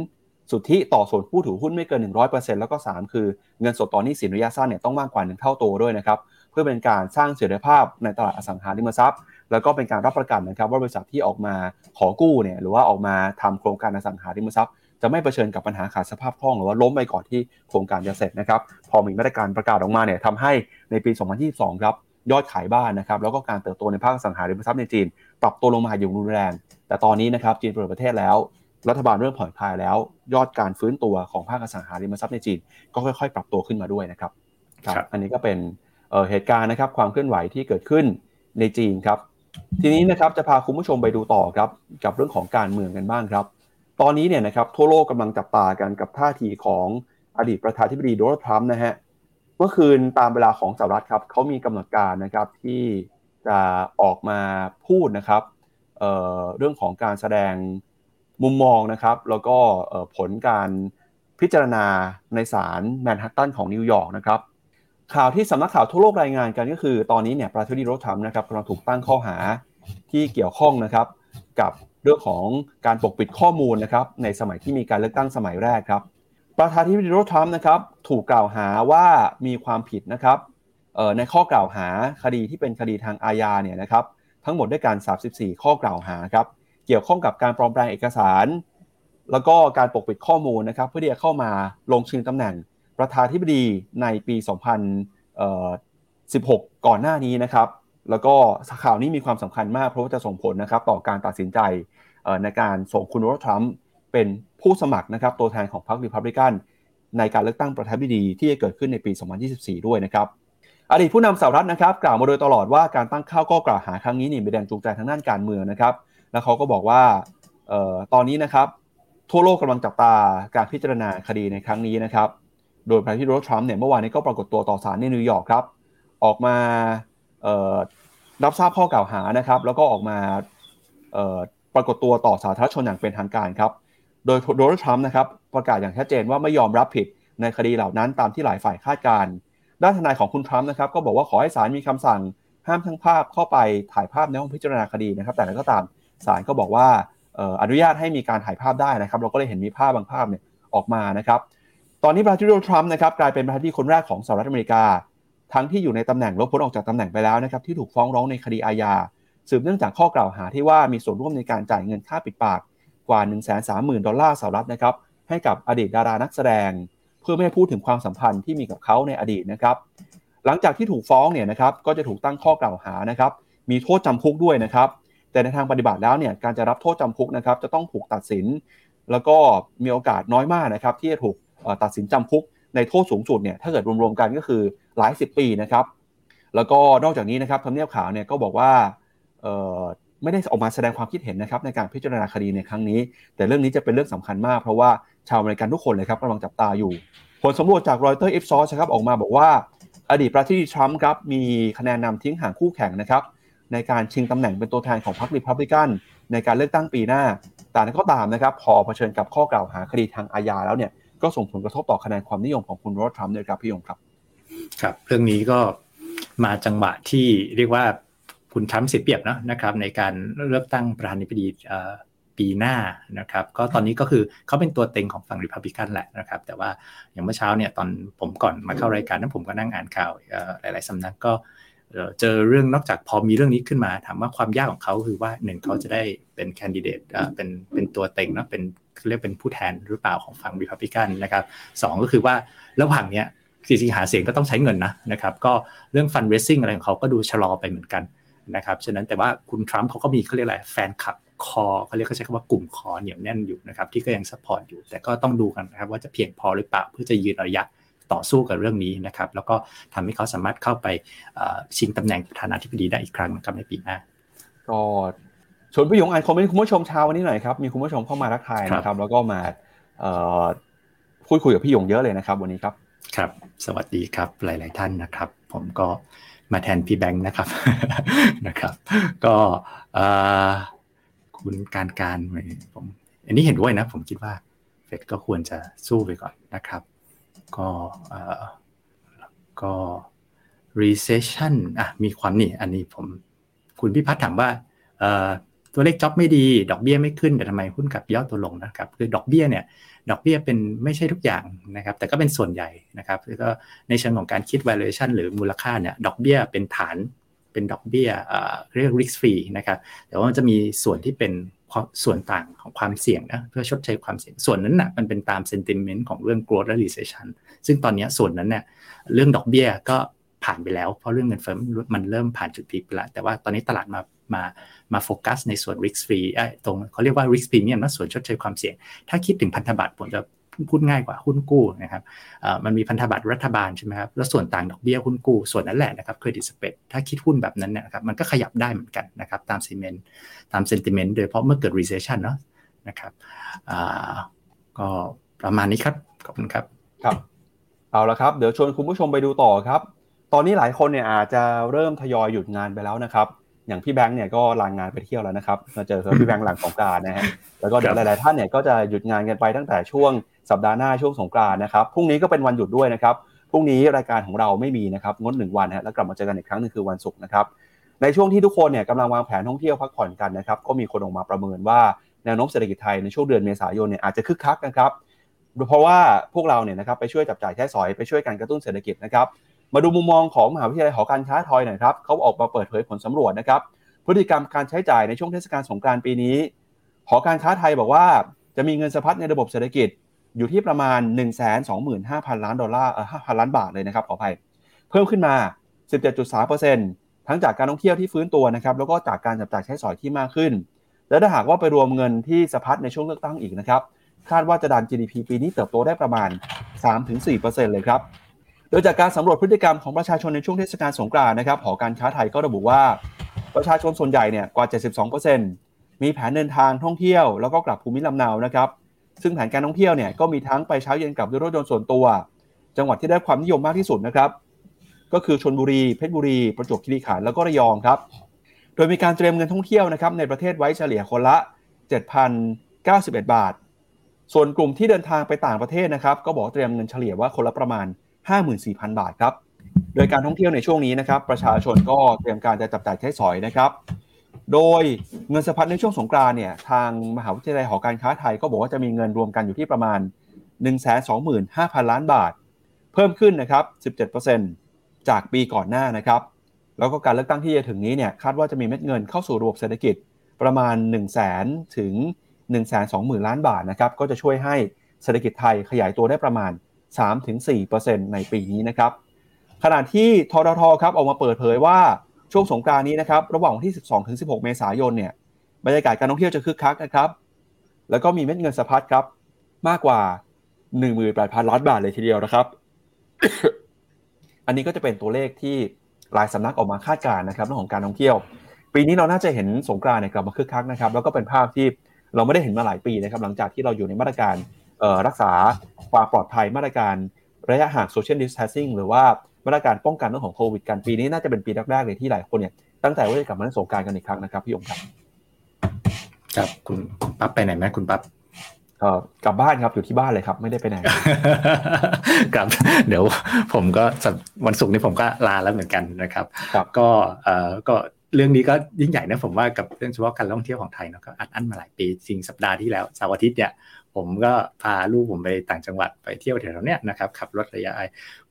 สุทธิต่อส่วนผู้ถือหุ้นไม่เกิน 100% แล้วก็3คือเงินสดต่อหนี้สินระยะสั้นเนี่ยต้องมากกว่า1 เท่าตัวด้วยนะครับเพื่อเป็นการสร้างเสถียรภาพในตลาดอสังหาริมทรัพย์แล้วก็เป็นการรับประกันนะครับว่าบริษัทที่ออกมาขอกู้เนี่ยหรือว่าออกมาทำโครงการอสังหาริมทรัพย์จะไม่เผชิญกับปัญหาขาดสภาพคล่องหรือว่าล้มไปก่อนที่โครงการจะเสร็จนะครับพอมีมาตรการประกาศออกมาเนี่ยทำให้ในปี 2022 ครับยอดขายบ้านนะครับแล้วก็การเติบโตในภาคอสังหาริมทรัพย์ในจีนปรับตัวลงมาอย่างรุนแรงแต่ตอนนี้นะครับจีนเปิดประเทศแล้วรัฐบาลเริ่มผ่อนคลายแล้วยอดการฟื้นตัวของภาคอสังหาริมทรัพย์ในจีนก็ค่อยๆปรับตัวขึ้นมาด้วยนะครับครับอันนี้ก็เป็นเหตุการณ์นะครับความเคลื่อนไหวที่เกิดขึ้นในจีนครับทีนี้นะครับจะพาคุณผู้ชมไปดูต่อครับกับเรื่องของการเมืองกันบ้างครับตอนนี้เนี่ยนะครับทั่วโลกกำลังจับตากันกับท่าทีของอดีตประธานาธิบดีโดนัลด์ทรัมป์นะฮะเมื่อคืนตามเวลาของสหรัฐครับเขามีกำหนดการนะครับที่จะออกมาพูดนะครับเรื่องของการแสดงมุมมองนะครับแล้วก็ผลการพิจารณาในศาลแมนฮัตตันของนิวยอร์กนะครับข่าวที่สำนักข่าวทั่วโลกรายงานกันก็คือตอนนี้เนี่ยประธานาธิบดีโดนัลด์ทรัมป์นะครับกำลังถูกตั้งข้อหาที่เกี่ยวข้องนะครับกับเรื่องของการปกปิดข้อมูลนะครับในสมัยที่มีการเลือกตั้งสมัยแรกครับประธานาธิบดีโดนัลด์ทรัมป์นะครับถูกกล่าวหาว่ามีความผิดนะครับในข้อกล่าวหาคดีที่เป็นคดีทางอาญาเนี่ยนะครับ ทั้งหมดด้วยกัน34ข้อกล่าวหาครับเกี่ยวข้องกับการปลอมแปลงเอกสารแล้วก็การปกปิดข้อมูลนะครับเพื่อที่จะเข้ามาลงชิงตำแหน่งประธานาธิบดีในปี2016ก่อนหน้านี้นะครับแล้วก็ข่าวนี้มีความสำคัญมากเพราะว่าจะส่งผลนะครับต่อการตัดสินใจในการส่งคุณโดนัลด์ทรัมป์เป็นผู้สมัครนะครับตัวแทนของพรรครีพับลิกันในการเลือกตั้งประธานาธิบดีที่จะเกิดขึ้นในปี2024ด้วยนะครับอดีตผู้นำสหรัฐนะครับกล่าวมาโดยตลอดว่าการตั้งข้อกล่าวหาครั้งนี้นี่เป็นแรงจูงใจทางด้านการเมืองนะครับแล้วเขาก็บอกว่าตอนนี้นะครับทั่วโลกกำลังจับตาการพิจารณาคดีในครั้งนี้นะครับโดยประธานาธิบดีโดนัลด์ทรัมป์เนี่ยเมื่อวานนี้ก็ปรากฏตัวต่อศาลในนิวยอร์กครับออกมารับทราบข้อกล่าวหานะครับแล้วก็ออกมาปรากฏตัวต่อสาธารณชนอย่างเป็นทางการครับโดยโดนัลด์ทรัมป์นะครับประกาศอย่างชัดเจนว่าไม่ยอมรับผิดในคดีเหล่านั้นตามที่หลายฝ่ายคาดการณ์ด้านทนายของคุณทรัมป์นะครับก็บอกว่าขอให้ศาลมีคำสั่งห้ามทั้งภาพเข้าไปถ่ายภาพในห้องพิจารณาคดีนะครับแต่แล้วก็ตามศาลก็บอกว่าอนุญาตให้มีการถ่ายภาพได้นะครับเราก็เลยเห็นมีภาพบางภาพเนี่ยออกมานะครับตอนนี้ประธานาธิบดีโดนัลด์ทรัมป์นะครับกลายเป็นประธานาธิบดีคนแรกของสหรัฐอเมริกาทั้งที่อยู่ในตำแหน่งลบพ้นออกจากตำแหน่งไปแล้วนะครับที่ถูกฟ้องร้องในคดีอาญาสืบเนื่องจากข้อกล่าวหาที่ว่ามีส่วนร่วมในการจ่ายเงินค่าปิดปากกว่า $130,000 ดอลลาร์สหรัฐนะครับให้กับอดีตดารานักแสดงเพื่อไม่ให้พูดถึงความสัมพันธ์ที่มีกับเขาในอดีตนะครับหลังจากที่ถูกฟ้องเนี่ยนะครับก็จะถูกตั้งข้อกล่าวหานะครับมีโทษจำคุกด้วยนะครับแต่ในทางปฏิบัติแล้วเนี่ยการจะรับโทษจำคุกนะครับจะต้องถูกตัดสินแล้วก็มีโอกาสน้อยมากนะครับที่จะถูกตัดสินจำคุกในโทษสูงสุดเนี่ยถ้าเกิดรวมๆกันก็คือหลาย10ปีนะครับแล้วก็นอกจากนี้นะครับทำเนียบข่าวเนี่ยก็บอกว่าไม่ได้ออกมาแสดงความคิดเห็นนะครับในการพิจารณาคดีในครั้งนี้แต่เรื่องนี้จะเป็นเรื่องสำคัญมากเพราะว่าชาวอเมริกันทุกคนเลยครับกำลังจับตาอยู่ผลสำรวจจาก Reuters Ipsos ครับออกมาบอกว่าอดีตประธานาธิบดีทรัมป์ครับมีคะแนนนำทิ้งห่างคู่แข่งนะครับในการชิงตำแหน่งเป็นตัวแทนของพรรครีพับลิกันในการเลือกตั้งปีหน้าแต่ก็ตามนะครับพอเผชิญกับข้อกล่าวหาคดีทางอาญาแล้วเนี่ยก็ส่งผลกระทบต่อคะแนนความนิยมของคุณโดนัลด์ทรัมป์ด้วยครับพี่ยงครับครับเรื่องนี้ก็มาจังหวะที่เรียกว่าคุณทรัมป์เสียเปรียบเนาะนะครับในการเลือกตั้งประธานาธิบดีปีหน้านะครับก็ตอนนี้ก็คือเขาเป็นตัวเต็งของฝั่งรีพับลิกันแหละนะครับแต่ว่าอย่างเมื่อเช้าเนี่ยตอนผมก่อนมาเข้ารายการนั้นผมก็นั่งอ่านข่าวหลายๆสำนักก็เจอเรื่องนอกจากพอมีเรื่องนี้ขึ้นมาถามว่าความยากของเขาคือว่า1เขาจะได้เป็นแคนดิเดตเป็นตัวเต็งเนาะเป็นเรียกเป็นผู้แทนหรือเปล่าของฝั่งรีพับลิกันนะครับ2ก็คือว่าระหว่างเนี้ยที่หาเสียงก็ต้องใช้เงินนะครับก็เรื่อง fundraising อะไรของเขาก็ดูชะลอไปเหมือนกันนะครับฉะนั้นแต่ว่าคุณทรัมป์เขาก็มีเขาเรียกอะไรแฟนคลับคอเขาเรียกเขาใช้คำว่ากลุ่มคอเหนียวแน่นอยู่นะครับที่ก็ยังซัพพอร์ตอยู่แต่ก็ต้องดูกันนะครับว่าจะเพียงพอหรือเปล่าเพื่อจะยืนระยะต่อสู้กับเรื่องนี้นะครับแล้วก็ทำให้เขาสามารถเข้าไปชิงตำแหน่งประธานาธิบดีได้อีกครั้งนะครับในปีหน้าก็ชวนพี่ยงอ่านคอมเมนต์คุณผู้ชมเช้าวันนี้หน่อยครับมีคุณผู้ชมเข้ามาทักทายนะครับแล้วก็มาคุยกับพี่ยงเยอะเลยนะครับวันนี้ครับครับสวัสดีครับหลายๆท่านนะครับผมก็มาแทนพี่แบงค์นะครับนะครับก็คุณการผมอันนี้เห็นด้วยนะผมคิดว่าเฟดก็ควรจะสู้ไปก่อนนะครับก็ recession มีความนี่อันนี้ผมคุณพี่พัฒน์ถามว่าตัวเลขจ็อบไม่ดีดอกเบี้ยไม่ขึ้นแต่ทำไมหุ้นกลับย่อตัวลงนะครับคือดอกเบี้ยเนี่ยดอกเบี้ยเป็นไม่ใช่ทุกอย่างนะครับแต่ก็เป็นส่วนใหญ่นะครับแล้วก็ในเชิงของการคิด valuation หรือมูลค่าเนี่ยดอกเบี้ยเป็นฐานเป็นดอกเบี้ยเรียก risk free นะครับแต่ว่ามันจะมีส่วนที่เป็นส่วนต่างของความเสี่ยงนะเพื่อชดเชยความเสี่ยงส่วนนั้นน่ะมันเป็นตาม sentiment ของเรื่อง growth และ recession ซึ่งตอนนี้ส่วนนั้นเนี่ยเรื่องดอกเบี้ยก็ผ่านไปแล้วเพราะเรื่องเงินเฟ้อมันเริ่มผ่านจุดพีคไปแล้วแต่ว่าตอนนี้ตลาดมาโฟกัสในส่วน risk free ตรงเขาเรียกว่า risk premium นะส่วนชดเชยความเสี่ยงถ้าคิดถึงพันธบัตรผมจะพูดง่ายกว่าหุ้นกู้นะครับมันมีพันธบัตรรัฐบาลใช่ไหมครับแล้วส่วนต่างดอกเบี้ยหุ้นกู้ส่วนนั้นแหละนะครับเครดิตสเปรดถ้าคิดหุ้นแบบนั้นนะครับมันก็ขยับได้เหมือนกันนะครับตามซีเมนต์ตามเซนติเมนต์โดยเพราะเมื่อเกิด recession เนาะนะครับก็ประมาณนี้ครับขอบคุณครับครับเอาละครับเดี๋ยวชวนคุณผู้ชมไปดูต่อครับตอนนี้หลายคนเนี่ยอาจจะเริ่มทยอยหยุดงานไปแล้วนะครับอย่างพี่แบงค์เนี่ยก็ลางงานไปเที่ยวแล้วนะครับเราเจอกับพี่แบงค์หลังสงกรานต์นะฮะแล้วก็เดี๋ยวหลายๆท่านเนี่ยก็จะหยุดงานกันไปตั้งแต่ช่วงสัปดาห์หน้าช่วงสงกรานต์นะครับพรุ่งนี้ก็เป็นวันหยุดด้วยนะครับพรุ่งนี้รายการของเราไม่มีนะครับงด1วันฮะแล้วกลับมาเจอกันอีกครั้งนึงคือวันศุกร์นะครับในช่วงที่ทุกคนเนี่ยกำลังวางแผนท่องเที่ยวพักผ่อนกันนะครับก็มีคนออกมาประเมินว่าแนวโน้มเศรษฐกิจไทยในช่วงเดือนเมษายนเนี่ยอาจจะคึกคักนะครับเพราะว่าพวกเราเนี่ยนะครับไปช่วยจับจ่ายใช้สอยไปช่วยกันกระตุ้นเศรษฐกิจนะครับมาดูมุมมองของมหาวิทยาลัยหอการค้าทอยหน่อยครับเขาออกมาเปิดเผยผลสำรวจนะครับ พฤติกรรมการใช้จ่ายในช่วงเทศกาลสงกรานต์ปีนี้หอการค้าไทยบอกว่าจะมีเงินสะพัดในระบบเศรษฐกิจอยู่ที่ประมาณ 125,000 ล้านดอลลาร์5,000 ล้านบาทเลยนะครับขออภัยเพิ่มขึ้นมา 17.3% ทั้งจากการท่องเที่ยวที่ฟื้นตัวนะครับแล้วก็จากการจับจ่ายใช้สอยที่มากขึ้นและถ้าหากว่าไปรวมเงินที่สะพัดในช่วงเลือกตั้งอีกนะครับคาดว่าจะดัน GDP ปีนี้เติบโตได้ประมาณ 3-4% เลยครับโดยจากการสำรวจพฤติกรรมของประชาชนในช่วงเทศกาลสงกรานต์นะครับหอการค้าไทยก็ระบุว่าประชาชนส่วนใหญ่เนี่ยกว่า 72% มีแผนเดินทางท่องเที่ยวแล้วก็กลับภูมิลำเนานะครับซึ่งแผนการท่องเที่ยวเนี่ยก็มีทั้งไปเช้าเย็นกลับด้วยรถยนต์ส่วนตัวจังหวัดที่ได้ความนิยมมากที่สุดนะครับก็คือชลบุรีเพชรบุรีประจวบคีรีขันธ์แล้วก็ระยองครับโดยมีการเตรียมเงินท่องเที่ยวนะครับในประเทศไว้เฉลี่ยคนละ 7,091 บาทส่วนกลุ่มที่เดินทางไปต่างประเทศนะครับก็บอกเตรียมเงินเฉลี่ยว่าคนละประมาณ 54,000 บาทครับโดยการท่องเที่ยวในช่วงนี้นะครับประชาชนก็เตรียมการจะจับจ่ายใช้สอยนะครับโดยเงินสะพัดในช่วงสงกรานต์เนี่ยทางมหาวิทยาลัยหอการค้าไทยก็บอกว่าจะมีเงินรวมกันอยู่ที่ประมาณ 125,000 ล้านบาทเพิ่มขึ้นนะครับ 17% จากปีก่อนหน้านะครับแล้วก็การเลือกตั้งที่จะถึงนี้เนี่ยคาดว่าจะมีเม็ดเงินเข้าสู่ระบบเศรษฐกิจประมาณ 100,000 ถึง 120,000 ล้านบาทนะครับก็จะช่วยให้เศรษฐกิจไทยขยายตัวได้ประมาณ 3-4% ในปีนี้นะครับขณะที่ททท.ครับออกมาเปิดเผยว่าช่วงสงกรานต์นี้นะครับระหว่างวันที่ 12-16 เมษายนเนี่ยบรรยากาศการท่องเที่ยวจะคึกคักนะครับแล้วก็มีเม็ดเงินสะพัดครับมากกว่า 18,000 ล้านบาทเลยทีเดียวนะครับ อันนี้ก็จะเป็นตัวเลขที่หลายสำนักออกมาคาดการณ์นะครับเรื่องของการท่องเที่ยวปีนี้เราน่าจะเห็นสงกรานต์เนี่ยกลับมาคึกคักนะครับแล้วก็เป็นภาพที่เราไม่ได้เห็นมาหลายปีนะครับหลังจากที่เราอยู่ในมาตรการรักษาความปลอดภัยมาตรการระยะห่างโซเชียลดิสแทนซิ่งหรือว่ามาตรการป้องกันเรื่องของโควิดกันปีนี้น่าจะเป็นปีแรกๆเลยที่หลายคนเนี่ยตั้งแต่ว่าจะกลับมาเล่นสงกรานต์กันอีกครั้งนะครับพี่องค์ครับครับคุณปั๊บไปไหนไหมคุณปั๊บกลับบ้านครับอยู่ที่บ้านเลยครับไม่ได้ไปไหนครับเดี๋ยวผมก็วันศุกร์นี้ผมก็ลาแล้วเหมือนกันนะครับก็เรื่องนี้ก็ยิ่งใหญ่นะผมว่ากับเรื่องเฉพาะการท่องเที่ยวของไทยเนาะก็อัดอั้นมาหลายปีจริงสัปดาห์ที่แล้วเสาร์อาทิตย์เนี่ยผมก็พาลูกผมไปต่างจังหวัดไปเที่ยวแถวๆเนี้ยนะครับขับรถระยะไกล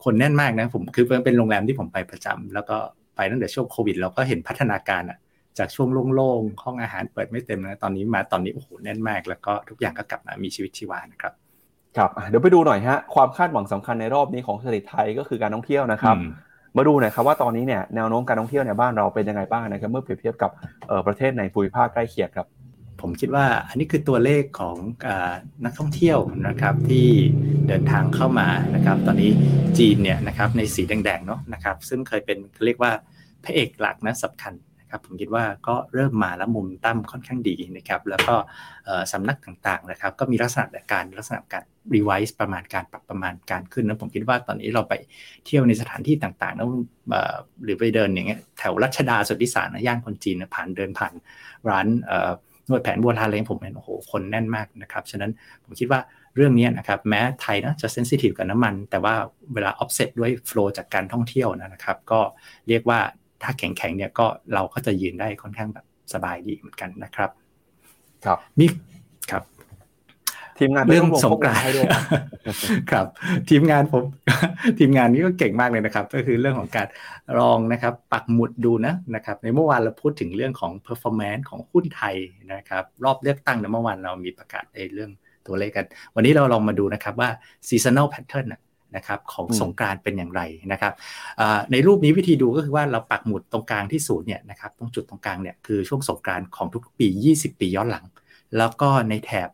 คนแน่นมากนะผมคือเป็นโรงแรมที่ผมไปประจำแล้วก็ไปตั้งแต่ช่วงโควิดเราก็เห็นพัฒนาการอ่ะจากช่วงโล่งๆห้องอาหารเปิดไม่เต็มนะตอนนี้โอ้โหแน่นมากแล้วก็ทุกอย่างก็กลับมามีชีวิตชีวานะครับครับเดี๋ยวไปดูหน่อยฮะความคาดหวังสำคัญในรอบนี้ของเศรษฐกิจไทยก็คือการท่องเที่ยวนะครับมาดูหน่อยครับว่าตอนนี้เนี่ยแนวโน้มการท่องเที่ยวในบ้านเราเป็นยังไงบ้างนะครับเมื่อเปรียบเทียบกับประเทศในภูมิภาคใกล้เคียงครับผมคิดว่าอันนี้คือตัวเลขของนักท่องเที่ยวนะครับที่เดินทางเข้ามานะครับตอนนี้จีนเนี่ยนะครับในสีแดงๆเนาะนะครับซึ่งเคยเป็นเรียกว่าพระเอกหลักนะสำคัญนะครับผมคิดว่าก็เริ่มมาแล้วมุมตั้มค่อนข้างดีนะครับแล้วก็สำนักต่างๆนะครับก็มีลักษณะการรีไวซ์ประมาณการปรับประมาณการขึ้นนะผมคิดว่าตอนนี้เราไปเที่ยวในสถานที่ต่างๆนะหรือไปเดินอย่างเงี้ยแถวรัชดาสุทธิสารนะย่านคนจีนนะผ่านเดินผ่านร้านนวดแผนโบราณอะไรผมเห็นโอ้โหคนแน่นมากนะครับฉะนั้นผมคิดว่าเรื่องนี้นะครับแม้ไทยนะจะเซนซิทีฟกับน้ำมันแต่ว่าเวลาออฟเซตด้วยโฟลว์จากการท่องเที่ยวนะครับก็เรียกว่าถ้าแข็งๆเนี่ยก็เราก็จะยืนได้ค่อนข้างแบบสบายดีเหมือนกันนะครับครับมีครับทีมงานเรื่องสงกรานต์ครับทีมงานนี่ก็เก่งมากเลยนะครับก็คือเรื่องของการลองนะครับปักหมุดดูนะครับในเมื่อวานเราพูดถึงเรื่องของ performance ของหุ้นไทยนะครับรอบเลือกตั้งในเมื่อวานเรามีประกาศในเรื่องตัวเลขกันวันนี้เราลองมาดูนะครับว่า seasonal pattern นะครับของสงกรานต์เป็นอย่างไรนะครับในรูปนี้วิธีดูก็คือว่าเราปักหมุดตรงกลางที่ศูนย์เนี่ยนะครับตรงจุดตรงกลางเนี่ยคือช่วงสงกรานต์ของทุกปี20ปีย้อนหลังแล้วก็ในแถบ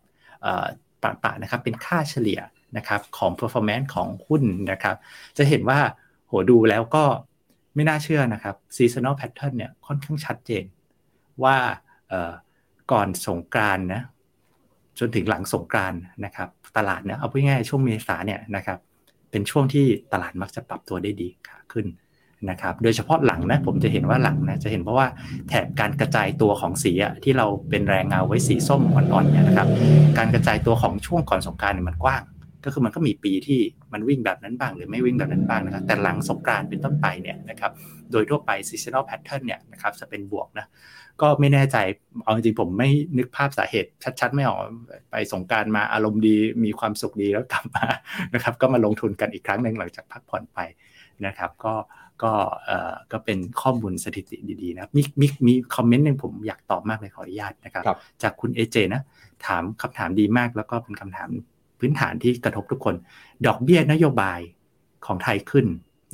ป่านะครับเป็นค่าเฉลี่ยนะครับของ performance ของหุ้นนะครับจะเห็นว่าโหดูแล้วก็ไม่น่าเชื่อนะครับ seasonal pattern เนี่ยค่อนข้างชัดเจนว่าก่อนสงกรานต์นะจนถึงหลังสงกรานต์นะครับตลาดนะเอาพูดง่ายๆช่วงเมษาเนี่ยนะครับเป็นช่วงที่ตลาดมักจะปรับตัวได้ดีขึ้นนะครับโดยเฉพาะหลังนะผมจะเห็นว่าหลังนะจะเห็นเพราะว่าแถบการกระจายตัวของสีที่เราเป็นแรงเงาไว้สีส้มอ่อนๆเนี่ยนะครับการกระจายตัวของช่วงก่อนสงกรานต์เนี่ยมันกว้างก็คือมันก็มีปีที่มันวิ่งแบบนั้นบ้างหรือไม่วิ่งแบบนั้นบ้างนะครับแต่หลังสงกรานต์เป็นต้นไปเนี่ยนะครับโดยทั่วไป seasonal pattern เนี่ยนะครับจะเป็นบวกนะก็ไม่แน่ใจเอาจริงๆผมไม่นึกภาพสาเหตุชัดๆไม่ออกไปสงกรานต์มาอารมณ์ดีมีความสุขดีแล้วกลับมานะครับก็มาลงทุนกันอีกครั้งนึงหลังจากพักผ่อนไป นะครับก็เป็นข้อมูลสถิติดีๆนะครับมีคอมเมนต์นึงผมอยากตอบมากเลยขออนุญาตนะครับจากคุณ AJ นะถามคำถามดีมากแล้วก็เป็นคำถามพื้นฐานที่กระทบทุกคนดอกเบี้ยนโยบายของไทยขึ้น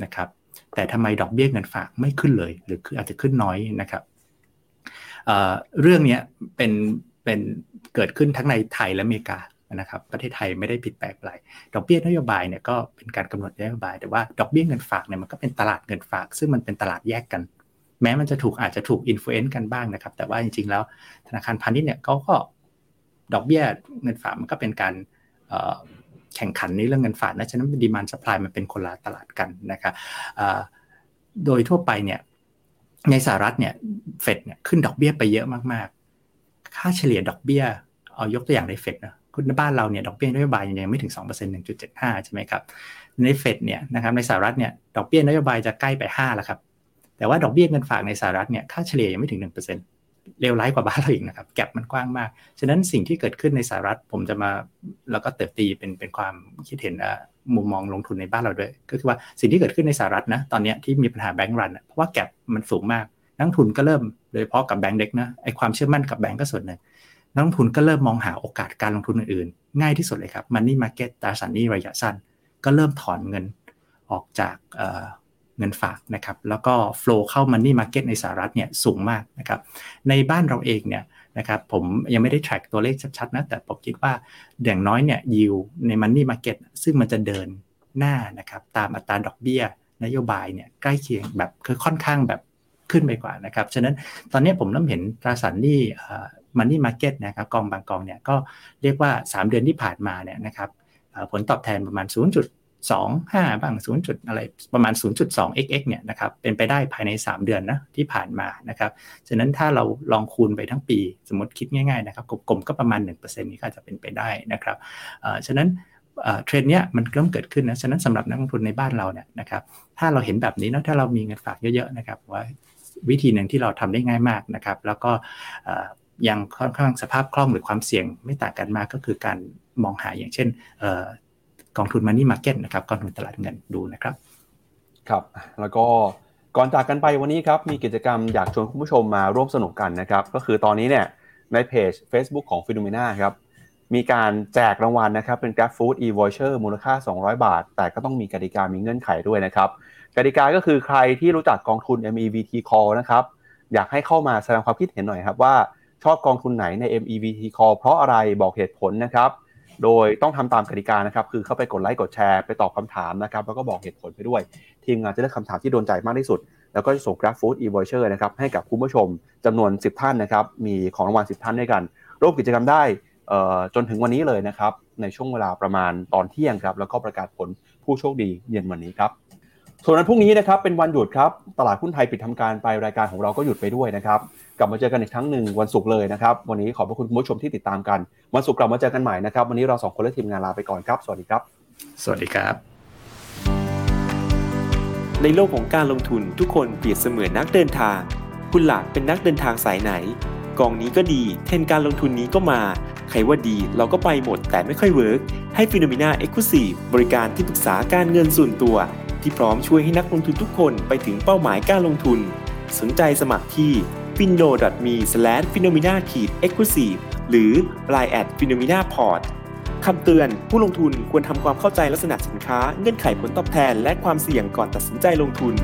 นะครับแต่ทำไมดอกเบี้ยเงินฝากไม่ขึ้นเลยหรืออาจจะขึ้นน้อยนะครับเรื่องนี้เป็นเกิดขึ้นทั้งในไทยและอเมริกานะครับประเทศไทยไม่ได้ผิดแปลกอะไรดอกเบี้ยนโยบายเนี่ยก็เป็นการกำหนดนโยบายแต่ว่าดอกเบี้ยเงินฝากเนี่ยมันก็เป็นตลาดเงินฝากซึ่งมันเป็นตลาดแยกกันแม้มันจะอาจจะถูกอิทธิพลกันบ้างนะครับแต่ว่าจริงๆแล้วธนาคารพาณิชย์เนี่ยก็ดอกเบี้ยเงินฝากมันก็เป็นการแข่งขันในเรื่องเงินฝากนะฉะนั้นดีมานด์ซัพพลายมันเป็นคนละตลาดกันนะครับโดยทั่วไปเนี่ยในสหรัฐเนี่ยเฟดเนี่ยขึ้นดอกเบี้ยไปเยอะมากๆค่าเฉลี่ยดอกเบี้ยเอายกตัวอย่างในเฟดนะในบ้านเราเนี่ยดอกเบี้ยนโยบายยังไม่ถึง 2% 1.75 ใช่ไหมครับในเฟดเนี่ยนะครับในสหรัฐเนี่ยดอกเบี้ยนโยบายจะใกล้ไป5แล้วครับแต่ว่าดอกเบี้ยเงินฝากในสหรัฐเนี่ยค่าเฉลี่ยยังไม่ถึง 1% เลวร้ายกว่าบ้านเราอีกนะครับแก็ปมันกว้างมากฉะนั้นสิ่งที่เกิดขึ้นในสหรัฐผมจะมาแล้วก็เติบตีเป็นความคิดเห็นมุมมองลงทุนในบ้านเราด้วยก็คือว่าสิ่งที่เกิดขึ้นในสหรัฐนะตอนนี้ที่มีปัญหาแบงก์รันเพราะว่าแก็ปมันสูงมากนักทุนก็เริ่มโดยเฉพาะกับแบงก์เล็กนะไอความเชื่อมั่นกับแบงก์ก็ส่วนนึงนักลงทุนก็เริ่มมองหาโอกาสการลงทุนอื่นๆง่ายที่สุดเลยครับ Money Market ตราสารหนี้ระยะสั้นก็เริ่มถอนเงินออกจากเงินฝากนะครับแล้วก็ flow เข้า Money Market ในสหรัฐเนี่ยสูงมากนะครับในบ้านเราเองเนี่ยนะครับผมยังไม่ได้ track ตัวเลขชัดๆนะแต่ผมคิดว่าอย่างน้อยเนี่ย yield ใน Money Market ซึ่งมันจะเดินหน้านะครับตามอัตราดอกเบี้ยนโยบายเนี่ยใกล้เคียงแบบคือค่อนข้างแบบขึ้นไปกว่านะครับฉะนั้นตอนนี้ผมเริ่มเห็นตราสารหนี้Money Market นะครับกองบางกองเนี่ยก็เรียกว่า3เดือนที่ผ่านมาเนี่ยนะครับผลตอบแทนประมาณ 0.25 บ้าง0อะไรประมาณ 0.2xx เนี่ยนะครับเป็นไปได้ภายใน3เดือนนะที่ผ่านมานะครับฉะนั้นถ้าเราลองคูณไปทั้งปีสมมติคิดง่ายๆนะครับกลมๆก็ประมาณ 1% นี่ก็จะเป็นไปได้นะครับฉะนั้นเทรนด์เนี้ยมันเริ่มเกิดขึ้นนะฉะนั้นสำหรับนักลงทุนในบ้านเราเนี่ยนะครับถ้าเราเห็นแบบนี้นะถ้าเรามีเงินฝากเยอะๆนะครับว่าวิธีนึงที่เราทำได้ง่ายมากนะครับแล้วก็ยังค่อนข้างสภาพคล่องหรือความเสี่ยงไม่ต่างกันมากก็คือการมองหาอย่างเช่นกองทุน Money Market นะครับกองทุนตลาดเงินดูนะครับครับแล้วก็ก่อนจากกันไปวันนี้ครับมีกิจกรรมอยากชวนคุณผู้ชมมาร่วมสนุกกันนะครับก็คือตอนนี้เนี่ยในเพจ Facebook ของ Phenomena ครับมีการแจกรางวัลนะครับเป็น Grab Food E-voucher มูลค่า200บาทแต่ก็ต้องมีกติกามีเงื่อนไขด้วยนะครับกติกาก็คือใครที่รู้จักกองทุน MEVT Call นะครับอยากให้เข้ามาแสดงความคิดเห็นหน่อยครับว่าชอบกองทุนไหนใน MEVT Call เพราะอะไรบอกเหตุผลนะครับโดยต้องทำตามกติกานะครับคือเข้าไปกดไลค์กดแชร์ไปตอบคำถามนะครับแล้วก็บอกเหตุผลไปด้วยทีมงานจะเลือกคำถามที่โดนใจมากที่สุดแล้วก็จะส่ง Grab Food E-voucher นะครับให้กับคุณผู้ชมจำนวน10ท่านนะครับมีของรางวัล10ท่านด้วยกันร่วมกิจกรรมได้จนถึงวันนี้เลยนะครับในช่วงเวลาประมาณตอนเที่ยงครับแล้วก็ประกาศผลผู้โชคดีเย็นวันนี้ครับส่วนวันพรุ่งนี้นะครับเป็นวันหยุดครับตลาดหุ้นไทยปิดทำการไปรายการของเราก็หยุดไปด้วยนะครับกลับมาเจอกันอีกครั้งหนึ่งวันศุกร์เลยนะครับวันนี้ขอบพระคุณคุณผู้ชมที่ติดตามกันวันศุกร์กลับมาเจอกันใหม่นะครับวันนี้เรา2คนและทีมงานลาไปก่อนครับสวัสดีครับสวัสดีครับในโลกของการลงทุนทุกคนเปรียบเสมือนนักเดินทางคุณหลักเป็นนักเดินทางสายไหนกองนี้ก็ดีเทรนด์การลงทุนนี้ก็มาใครว่าดีเราก็ไปหมดแต่ไม่ค่อยเวิร์กให้ Phenomena Exclusive บริการที่ปรึกษาการเงินส่วนตัวที่พร้อมช่วยให้นักลงทุนทุกคนไปถึงเป้าหมายการลงทุนสนใจสมัครที่ fino.me/phenomena-exclusive หรือ line@phenomenaport คำเตือนผู้ลงทุนควรทำความเข้าใจลักษณะสินค้าเงื่อนไขผลตอบแทนและความเสี่ยงก่อนตัดสินใจลงทุน